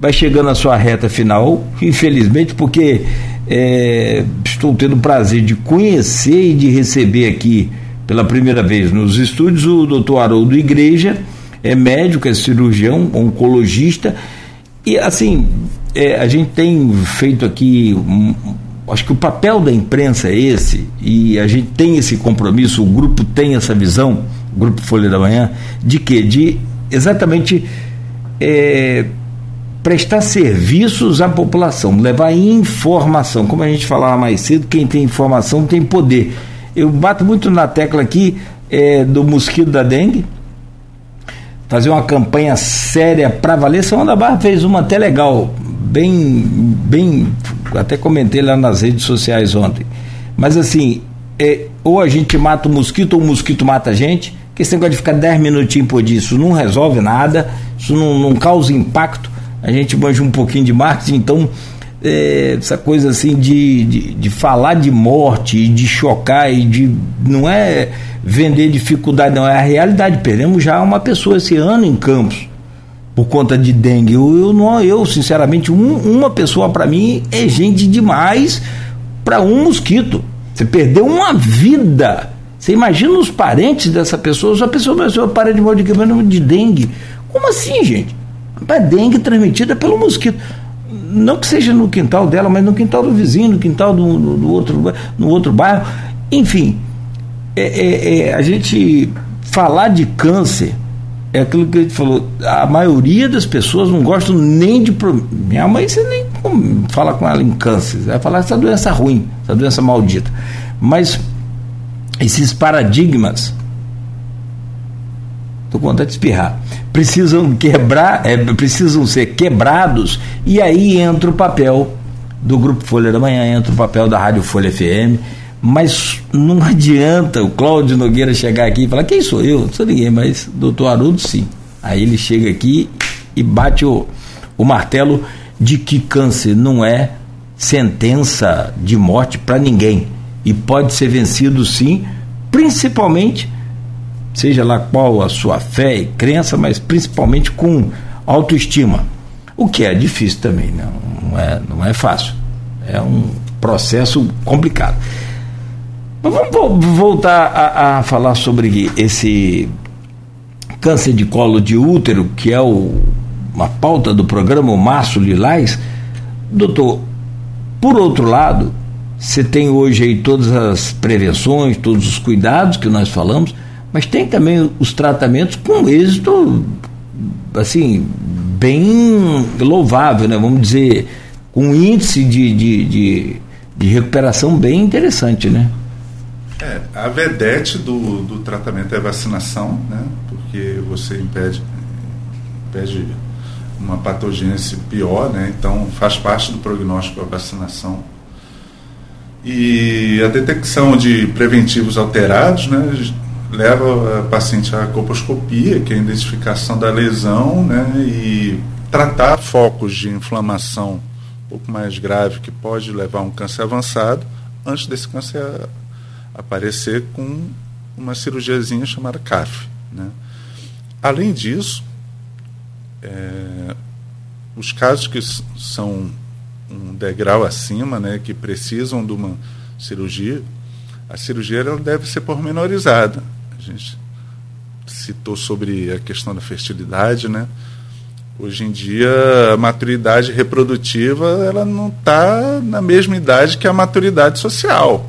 Vai chegando a sua reta final, infelizmente, porque estou tendo o prazer de conhecer e de receber aqui pela primeira vez nos estúdios o doutor Haroldo Igreja. É médico, é cirurgião, oncologista. E assim, a gente tem feito aqui, acho que o papel da imprensa é esse, e a gente tem esse compromisso, o grupo tem essa visão, o Grupo Folha da Manhã, de quê? De exatamente prestar serviços à população, levar informação. Como a gente falava mais cedo, quem tem informação tem poder. eu bato muito na tecla aqui do mosquito da dengue, fazer uma campanha séria para valer. São Paulo da Barra fez uma até legal, bem, até comentei lá nas redes sociais ontem, mas assim, ou a gente mata o mosquito ou o mosquito mata a gente, que esse negócio de ficar 10 minutinhos por dia, isso não resolve nada, isso não causa impacto. A gente manja um pouquinho de marketing, então essa coisa assim de falar de morte, de chocar, não é vender dificuldade, não, é a realidade. Perdemos já uma pessoa esse ano em Campos por conta de dengue. Eu sinceramente, uma pessoa para mim é gente demais para um mosquito. Você perdeu uma vida. Você imagina os parentes dessa pessoa. Se a pessoa para de morrer de dengue, como assim, gente? A dengue transmitida pelo mosquito. Não que seja no quintal dela, mas no quintal do vizinho, no quintal do outro bairro. Enfim, a gente falar de câncer é aquilo que a gente falou. A maioria das pessoas não gostam nem de... Minha mãe, você nem fala com ela em câncer, vai falar essa doença ruim, essa doença maldita. Mas esses paradigmas, estou com vontade de espirrar, precisam ser quebrados. E aí entra o papel do Grupo Folha da Manhã, entra o papel da Rádio Folha FM, mas não adianta o Cláudio Nogueira chegar aqui e falar: quem sou eu? Não sou ninguém, mas doutor Haroldo sim. Aí ele chega aqui e bate o martelo de que câncer não é sentença de morte para ninguém, e pode ser vencido sim, principalmente, seja lá qual a sua fé e crença, mas principalmente com autoestima, o que é difícil também, né? Não é fácil, é um processo complicado. Mas vamos voltar a falar sobre esse câncer de colo de útero, que é uma pauta do programa, o Março Lilás. Doutor, por outro lado, você tem hoje aí todas as prevenções, todos os cuidados que nós falamos, mas tem também os tratamentos com êxito, assim, bem louvável, né? Vamos dizer, com um índice de recuperação bem interessante, né? A vedete do tratamento é a vacinação, né? Porque você impede uma patogênese pior, né? Então faz parte do prognóstico a vacinação. E a detecção de preventivos alterados, né, leva a paciente à colposcopia, que é a identificação da lesão, né, e tratar focos de inflamação um pouco mais grave, que pode levar a um câncer avançado, antes desse câncer aparecer, com uma cirurgiazinha chamada CAF, né. Além disso, os casos que são um degrau acima, né, que precisam de uma cirurgia, a cirurgia ela deve ser pormenorizada. A gente citou sobre a questão da fertilidade, né? Hoje em dia, a maturidade reprodutiva ela não está na mesma idade que a maturidade social.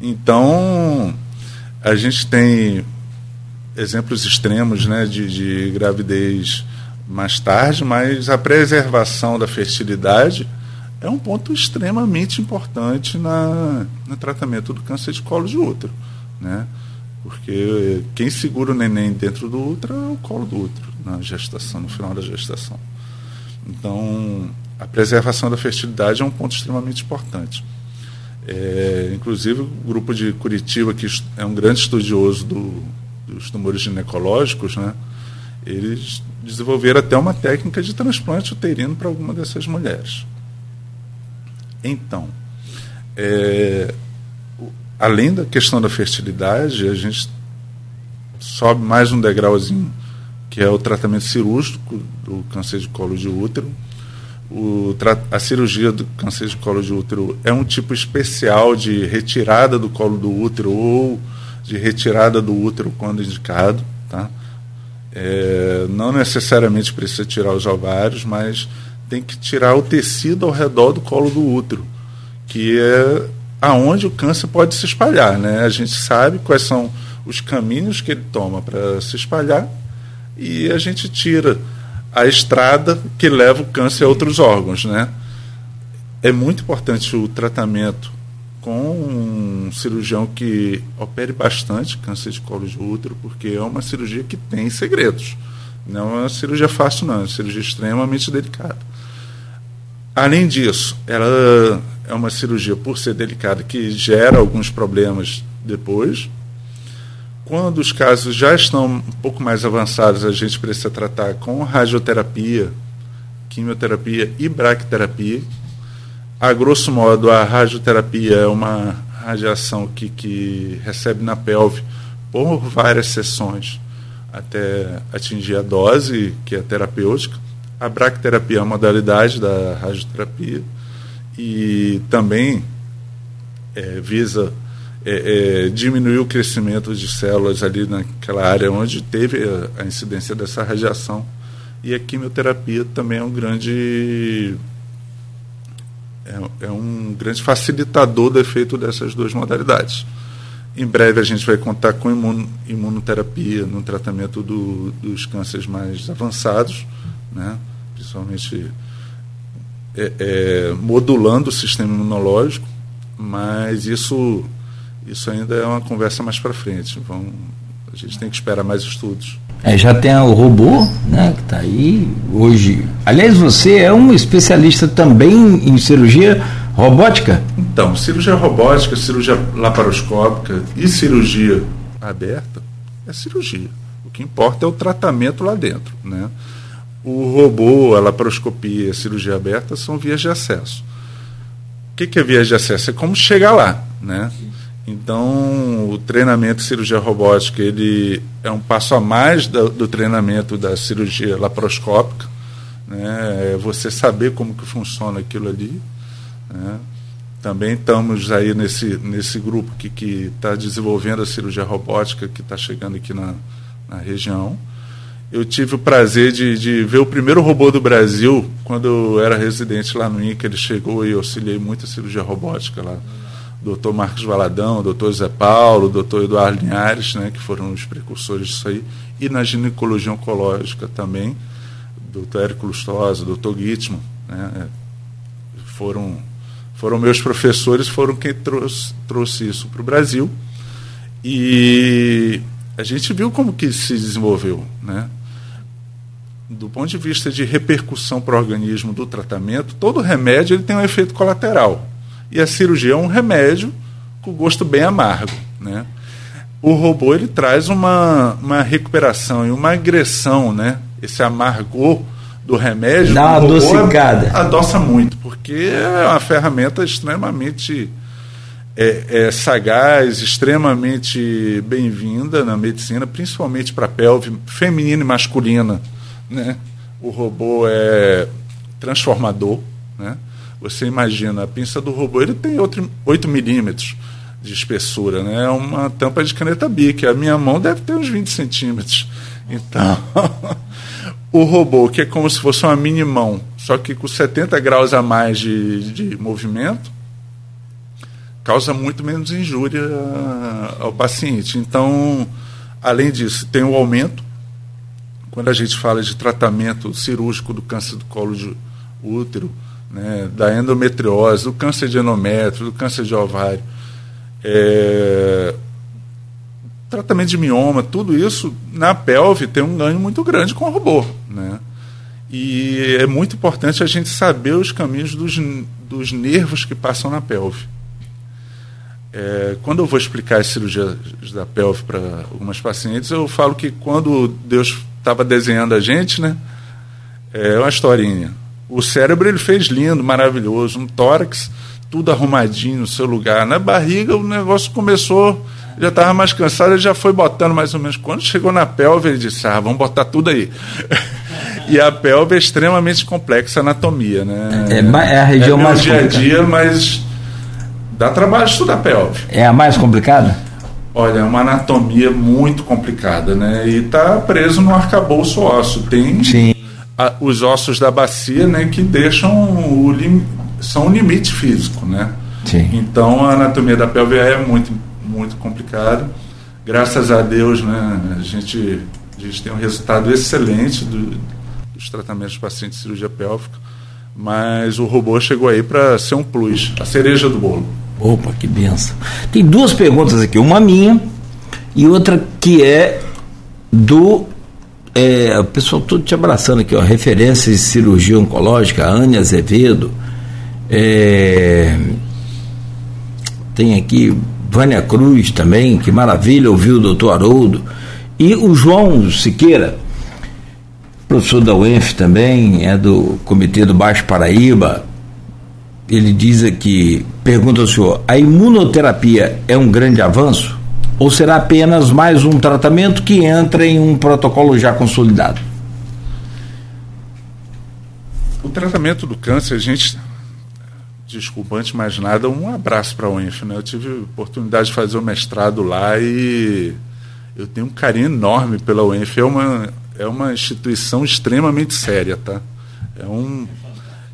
Então, a gente tem exemplos extremos, né, de gravidez mais tarde, mas a preservação da fertilidade é um ponto extremamente importante no tratamento do câncer de colo de útero, né? Porque quem segura o neném dentro do útero é o colo do útero, na gestação, no final da gestação. Então, a preservação da fertilidade é um ponto extremamente importante. Inclusive, o grupo de Curitiba, que é um grande estudioso dos tumores ginecológicos, né? Eles desenvolveram até uma técnica de transplante uterino para alguma dessas mulheres. Então, além da questão da fertilidade, a gente sobe mais um degrauzinho, que é o tratamento cirúrgico do câncer de colo de útero. A cirurgia do câncer de colo de útero é um tipo especial de retirada do colo do útero, ou de retirada do útero quando indicado, tá? Não necessariamente precisa tirar os ovários, mas tem que tirar o tecido ao redor do colo do útero, que é aonde o câncer pode se espalhar, né? A gente sabe quais são os caminhos que ele toma para se espalhar, e a gente tira a estrada que leva o câncer a outros órgãos, né? É muito importante o tratamento com um cirurgião que opere bastante câncer de colo de útero, porque é uma cirurgia que tem segredos. Não é uma cirurgia fácil, não. É uma cirurgia extremamente delicada. Além disso, ela é uma cirurgia, por ser delicada, que gera alguns problemas depois. Quando os casos já estão um pouco mais avançados, a gente precisa tratar com radioterapia, quimioterapia e braquiterapia. A grosso modo, a radioterapia é uma radiação que recebe na pelve por várias sessões até atingir a dose que é terapêutica. A braquiterapia é uma modalidade da radioterapia e também visa diminuir o crescimento de células ali naquela área onde teve a incidência dessa radiação. E a quimioterapia também é um grande facilitador do efeito dessas duas modalidades. Em breve a gente vai contar com imunoterapia no tratamento dos cânceres mais avançados, né? Principalmente modulando o sistema imunológico, mas isso ainda é uma conversa mais para frente. A gente tem que esperar mais estudos. Já tem o robô, né, que está aí hoje. Aliás, você é um especialista também em cirurgia robótica? Então, cirurgia robótica, cirurgia laparoscópica e cirurgia aberta é cirurgia. O que importa é o tratamento lá dentro, né? O robô, a laparoscopia e a cirurgia aberta são vias de acesso. O que é vias de acesso? É como chegar lá, né? Então, o treinamento de cirurgia robótica ele é um passo a mais do treinamento da cirurgia laparoscópica, né? É você saber como que funciona aquilo ali, né? Também estamos aí nesse grupo que está desenvolvendo a cirurgia robótica, que está chegando aqui na região. Eu tive o prazer de ver o primeiro robô do Brasil, quando eu era residente lá no INCA, ele chegou e eu auxiliei muito a cirurgia robótica lá. Doutor Marcos Valadão, doutor Zé Paulo, doutor Eduardo Linhares, né, que foram os precursores disso aí, e na ginecologia oncológica também, doutor Eric Lustosa, doutor Gitmo, né, foram meus professores, foram quem trouxe isso para o Brasil, e a gente viu como que se desenvolveu, né? Do ponto de vista de repercussão para o organismo do tratamento, todo remédio ele tem um efeito colateral. E a cirurgia é um remédio com gosto bem amargo, né? O robô ele traz uma recuperação e uma agressão, né? Esse amargor do remédio dá uma adocicada, adoça muito, porque é uma ferramenta extremamente sagaz, extremamente bem-vinda na medicina, principalmente para a pelve feminina e masculina, né? O robô é transformador, né? Você imagina, a pinça do robô ele tem 8 milímetros de espessura, né? É uma tampa de caneta Bic. A minha mão deve ter uns 20 centímetros. Então, o robô, que é como se fosse uma mini mão, só que com 70 graus a mais de movimento, causa muito menos injúria ao paciente. Então, além disso, tem o aumento. Quando a gente fala de tratamento cirúrgico do câncer do colo de útero, né, da endometriose, do câncer de endométrio, do câncer de ovário, tratamento de mioma, tudo isso na pelve tem um ganho muito grande com o robô, né? E é muito importante a gente saber os caminhos dos nervos que passam na pelve. Quando eu vou explicar as cirurgias da pelve para algumas pacientes, eu falo que quando Deus estava desenhando a gente, né, é uma historinha. O cérebro ele fez lindo, maravilhoso, um tórax, tudo arrumadinho no seu lugar. Na barriga o negócio começou, já estava mais cansado, ele já foi botando mais ou menos. Quando chegou na pelve ele disse, vamos botar tudo aí. E a pelve é extremamente complexa a anatomia, né? É a região mais complicada. É o dia a dia, mas dá trabalho estudar a pelve. É a mais complicada? Olha, é uma anatomia muito complicada, né? E está preso no arcabouço ósseo. Tem... Sim. Os ossos da bacia, né, que deixam são um limite físico, né? Sim. Então a anatomia da pelve é muito, muito complicada. Graças a Deus, né, a gente tem um resultado excelente dos tratamentos de pacientes de cirurgia pélvica, mas o robô chegou aí para ser um plus, a cereja do bolo. Opa, que benção. Tem duas perguntas aqui, uma minha e outra que é do... o pessoal todo te abraçando aqui, ó, referência de cirurgia oncológica, Anne Azevedo, tem aqui Vânia Cruz também, que maravilha, ouviu o doutor Haroldo, e o João Siqueira, professor da UENF também, é do Comitê do Baixo Paraíba, ele diz aqui, pergunta ao senhor, a imunoterapia é um grande avanço? Ou será apenas mais um tratamento que entra em um protocolo já consolidado? O tratamento do câncer, a gente... Desculpa, antes de mais nada, um abraço para a UENF, né? Eu tive a oportunidade de fazer o mestrado lá e eu tenho um carinho enorme pela UENF. É uma instituição extremamente séria, tá?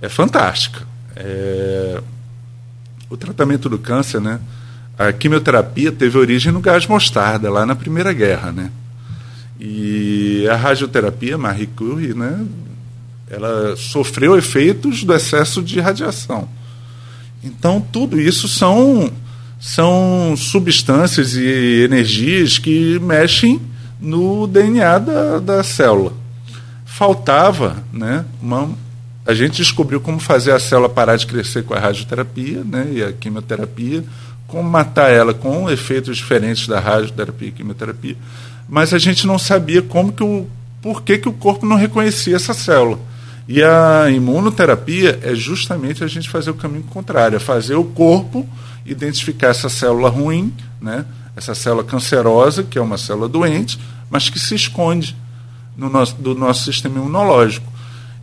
É fantástica. O tratamento do câncer, né? A quimioterapia teve origem no gás mostarda, lá na Primeira Guerra, né? E a radioterapia, Marie Curie, né? Ela sofreu efeitos do excesso de radiação. Então, tudo isso são substâncias e energias que mexem no DNA da célula. Faltava, né? A gente descobriu como fazer a célula parar de crescer com a radioterapia, né? E a quimioterapia, como matar ela com efeitos diferentes da radioterapia e quimioterapia, mas a gente não sabia por que que o corpo não reconhecia essa célula. E a imunoterapia é justamente a gente fazer o caminho contrário, é fazer o corpo identificar essa célula ruim, né? Essa célula cancerosa, que é uma célula doente, mas que se esconde do nosso sistema imunológico.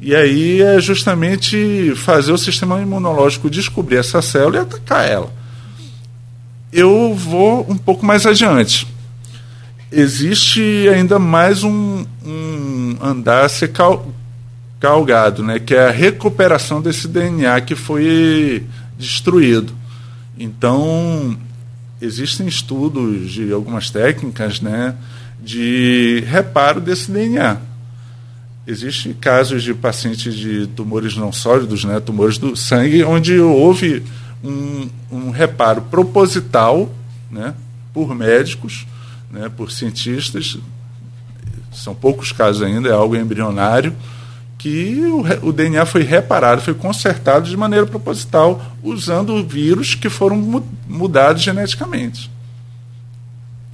E aí é justamente fazer o sistema imunológico descobrir essa célula e atacar ela. Eu vou um pouco mais adiante. Existe ainda mais um andar a ser calgado, né, que é a recuperação desse DNA que foi destruído. Então, existem estudos de algumas técnicas, né, de reparo desse DNA. Existem casos de pacientes de tumores não sólidos, né, tumores do sangue, onde houve um reparo proposital, né, por médicos, né, por cientistas, são poucos casos ainda, é algo embrionário, que o DNA foi reparado, foi consertado de maneira proposital, usando vírus que foram mudados geneticamente.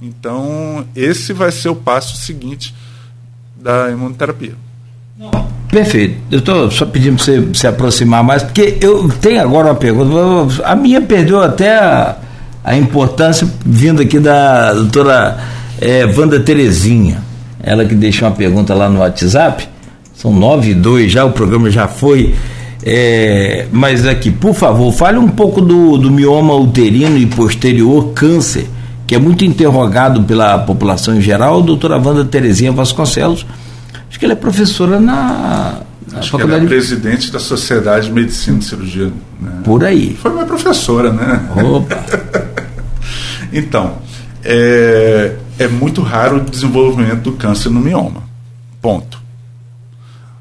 Então, esse vai ser o passo seguinte da imunoterapia. Não. Perfeito. Eu estou só pedindo para você se aproximar mais, porque eu tenho agora uma pergunta. A minha perdeu até a importância, vindo aqui da doutora Wanda Terezinha. Ela que deixou uma pergunta lá no WhatsApp. São 9:02 já, o programa já foi. Mas aqui, por favor, fale um pouco do mioma uterino e posterior câncer, que é muito interrogado pela população em geral. A doutora Wanda Terezinha Vasconcelos. Acho que ela é professora na Acho faculdade. Que ela é presidente da Sociedade de Medicina e Cirurgia. Né? Por aí. Foi minha professora, né? Opa! Então, é muito raro o desenvolvimento do câncer no mioma. Ponto.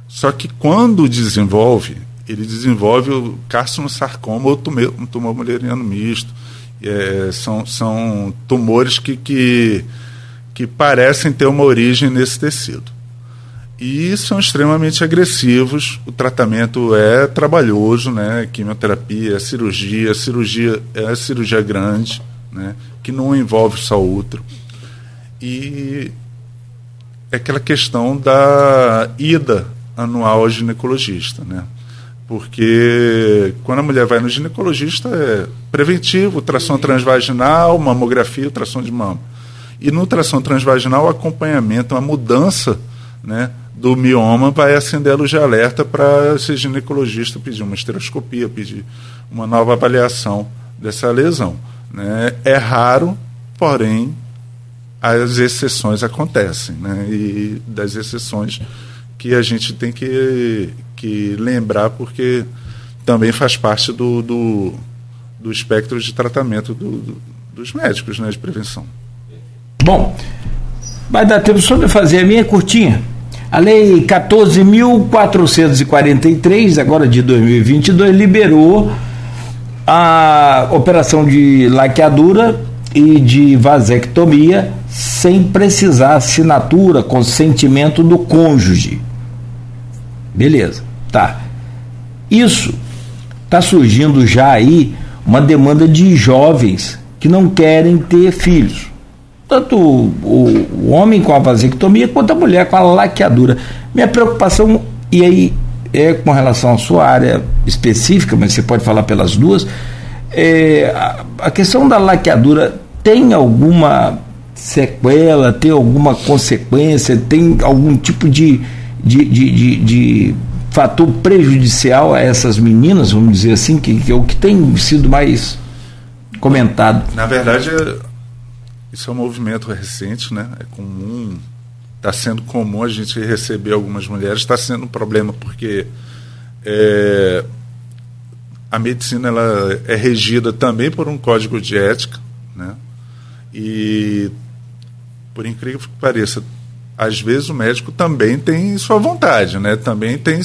Só que quando desenvolve, ele desenvolve o carcinosarcoma ou tumor mulleriano misto. São tumores que parecem ter uma origem nesse tecido. E são extremamente agressivos, o tratamento é trabalhoso, né? Quimioterapia, cirurgia é cirurgia grande, né? Que não envolve só o útero. E é aquela questão da ida anual ao ginecologista, né? Porque quando a mulher vai no ginecologista é preventivo, ultrassom transvaginal, mamografia, ultrassom de mama. E no ultrassom transvaginal o acompanhamento, a mudança, né, do mioma vai acender a luz de alerta para esse ginecologista pedir uma esteroscopia, pedir uma nova avaliação dessa lesão, né? É raro, porém as exceções acontecem, né? E das exceções que a gente tem que lembrar, porque também faz parte do espectro de tratamento dos médicos, né, de prevenção. Bom, vai dar tempo só de fazer a minha curtinha. A Lei 14.443, agora de 2022, liberou a operação de laqueadura e de vasectomia sem precisar assinatura, consentimento do cônjuge. Beleza, tá. Isso está surgindo já aí uma demanda de jovens que não querem ter filhos. Tanto o homem com a vasectomia quanto a mulher com a laqueadura. Minha preocupação, e aí é com relação à sua área específica, mas você pode falar pelas duas, a questão da laqueadura tem alguma sequela, tem alguma consequência, tem algum tipo de fator prejudicial a essas meninas, vamos dizer assim, que é o que tem sido mais comentado? Na verdade, isso é um movimento recente, né? É comum, está sendo comum a gente receber algumas mulheres, está sendo um problema porque a medicina ela é regida também por um código de ética, né? E, por incrível que pareça, às vezes o médico também tem sua vontade, né? Também tem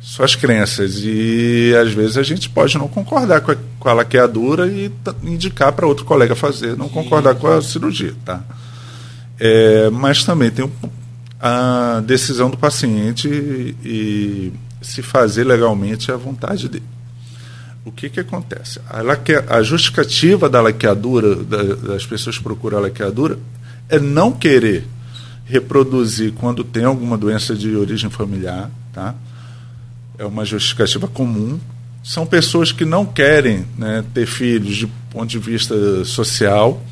suas crenças, e às vezes a gente pode não concordar com a laqueadura e indicar para outro colega fazer, não concordar com a cirurgia, tá? Mas também tem a decisão do paciente e se fazer legalmente é a vontade dele. O que acontece? A justificativa da laqueadura, das pessoas que procuram a laqueadura, é não querer reproduzir quando tem alguma doença de origem familiar, tá? É uma justificativa comum. São pessoas que não querem, né, ter filhos de ponto de vista social,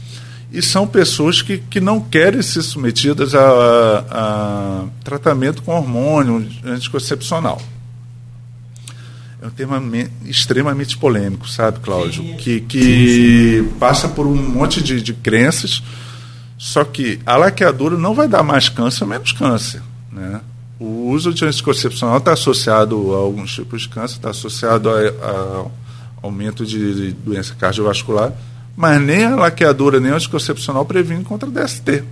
e são pessoas que não querem ser submetidas a tratamento com hormônio anticoncepcional. É um tema extremamente polêmico, sabe, Cláudio? Que passa por um monte de crenças, só que a laqueadura não vai dar mais câncer, menos câncer, né? O uso de anticoncepcional está associado a alguns tipos de câncer, está associado a aumento de doença cardiovascular, mas nem a laqueadura, nem o anticoncepcional previne contra a DST,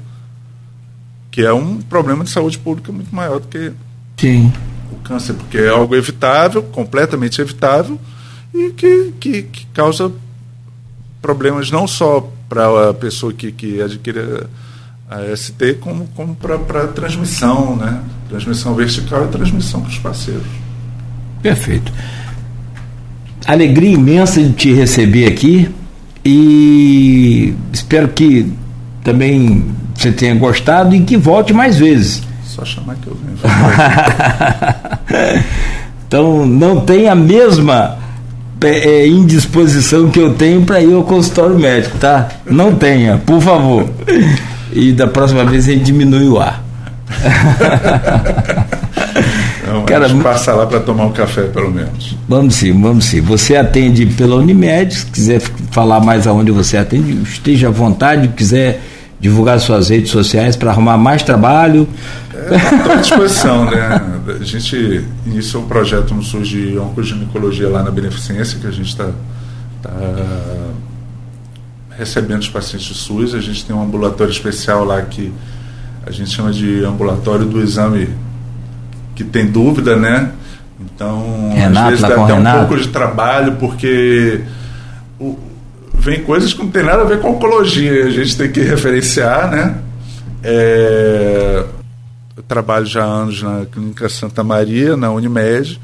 que é um problema de saúde pública muito maior do que o câncer, porque é algo evitável, completamente evitável, e que causa problemas não só para a pessoa que adquire a ST, como para a transmissão, né? Transmissão vertical e transmissão para os parceiros. Perfeito. Alegria imensa de te receber aqui, e espero que também você tenha gostado e que volte mais vezes. Só chamar que eu venho. Então, não tem a mesma indisposição que eu tenho para ir ao consultório médico, tá? Não tenha, por favor. E da próxima vez a gente diminui o ar. Não, cara, vamos passar lá para tomar um café, pelo menos. Vamos sim. Você atende pela Unimed. Se quiser falar mais aonde você atende, esteja à vontade. Se quiser divulgar suas redes sociais para arrumar mais trabalho, estou à disposição, né? A gente iniciou um projeto no SUS de oncoginecologia lá na Beneficência, que a gente está recebendo os pacientes do SUS. A gente tem um ambulatório especial lá que a gente chama de ambulatório do exame que tem dúvida, né? Então, Renato, às vezes dá até um pouco de trabalho, porque vem coisas que não tem nada a ver com oncologia, a gente tem que referenciar, né? Eu trabalho já há anos na Clínica Santa Maria, na Unimed,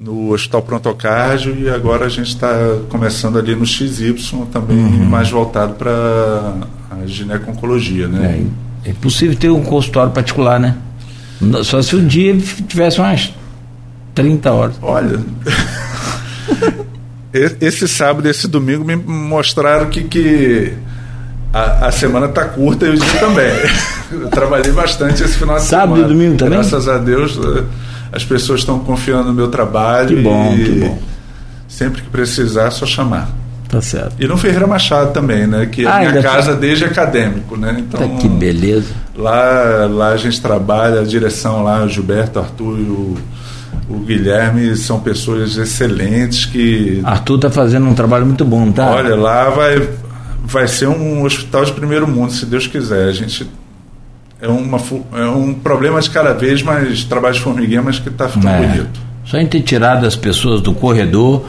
no Hospital Prontocardio, e agora a gente está começando ali no XY, também mais voltado para a gineco-oncologia, né? É possível ter um consultório particular, né? Só se um dia tivesse umas 30 horas. Olha, esse sábado, esse domingo me mostraram que a semana está curta, e o dia também. Eu trabalhei bastante esse final de sábado semana. Sábado e domingo também? Graças a Deus, as pessoas estão confiando no meu trabalho. Que bom, que bom. Sempre que precisar, é só chamar. Tá certo. E no Ferreira Machado também, né? Que é a minha casa desde acadêmico, né? Então, que beleza. Lá a gente trabalha, a direção lá, o Gilberto, o Arthur e o Guilherme são pessoas excelentes que... Arthur tá fazendo um trabalho muito bom, tá? Olha, lá vai ser um hospital de primeiro mundo, se Deus quiser. A gente É um problema de cada vez, mas trabalho de formiguinha, mas que está ficando bonito. Só em ter tirado as pessoas do corredor,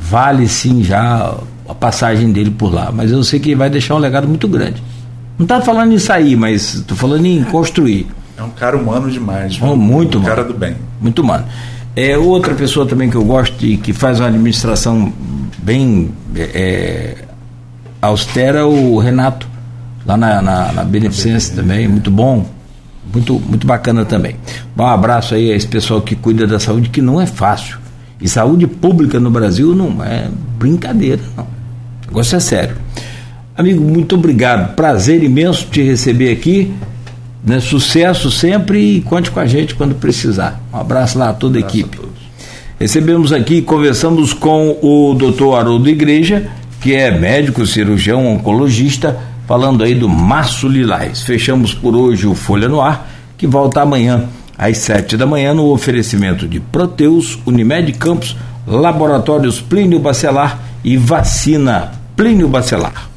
vale sim já a passagem dele por lá. Mas eu sei que vai deixar um legado muito grande. Não está falando em sair, mas estou falando em construir. É um cara humano demais. Muito humano. Um cara do bem. Muito humano. É, outra pessoa também que eu gosto e que faz uma administração bem austera, o Renato, lá na Beneficência também, muito bom, muito bacana também. Um abraço aí a esse pessoal que cuida da saúde, que não é fácil. E saúde pública no Brasil não é brincadeira, não. O negócio é sério. Amigo, muito obrigado. Prazer imenso te receber aqui. Né? Sucesso sempre e conte com a gente quando precisar. Um abraço lá a toda a equipe. Recebemos aqui, conversamos com o Dr. Haroldo Igreja, que é médico, cirurgião, oncologista, falando aí do Março Lilás. Fechamos por hoje o Folha no Ar, que volta amanhã às 7h, no oferecimento de Proteus, Unimed Campos, Laboratórios Plínio Bacelar e Vacina Plínio Bacelar.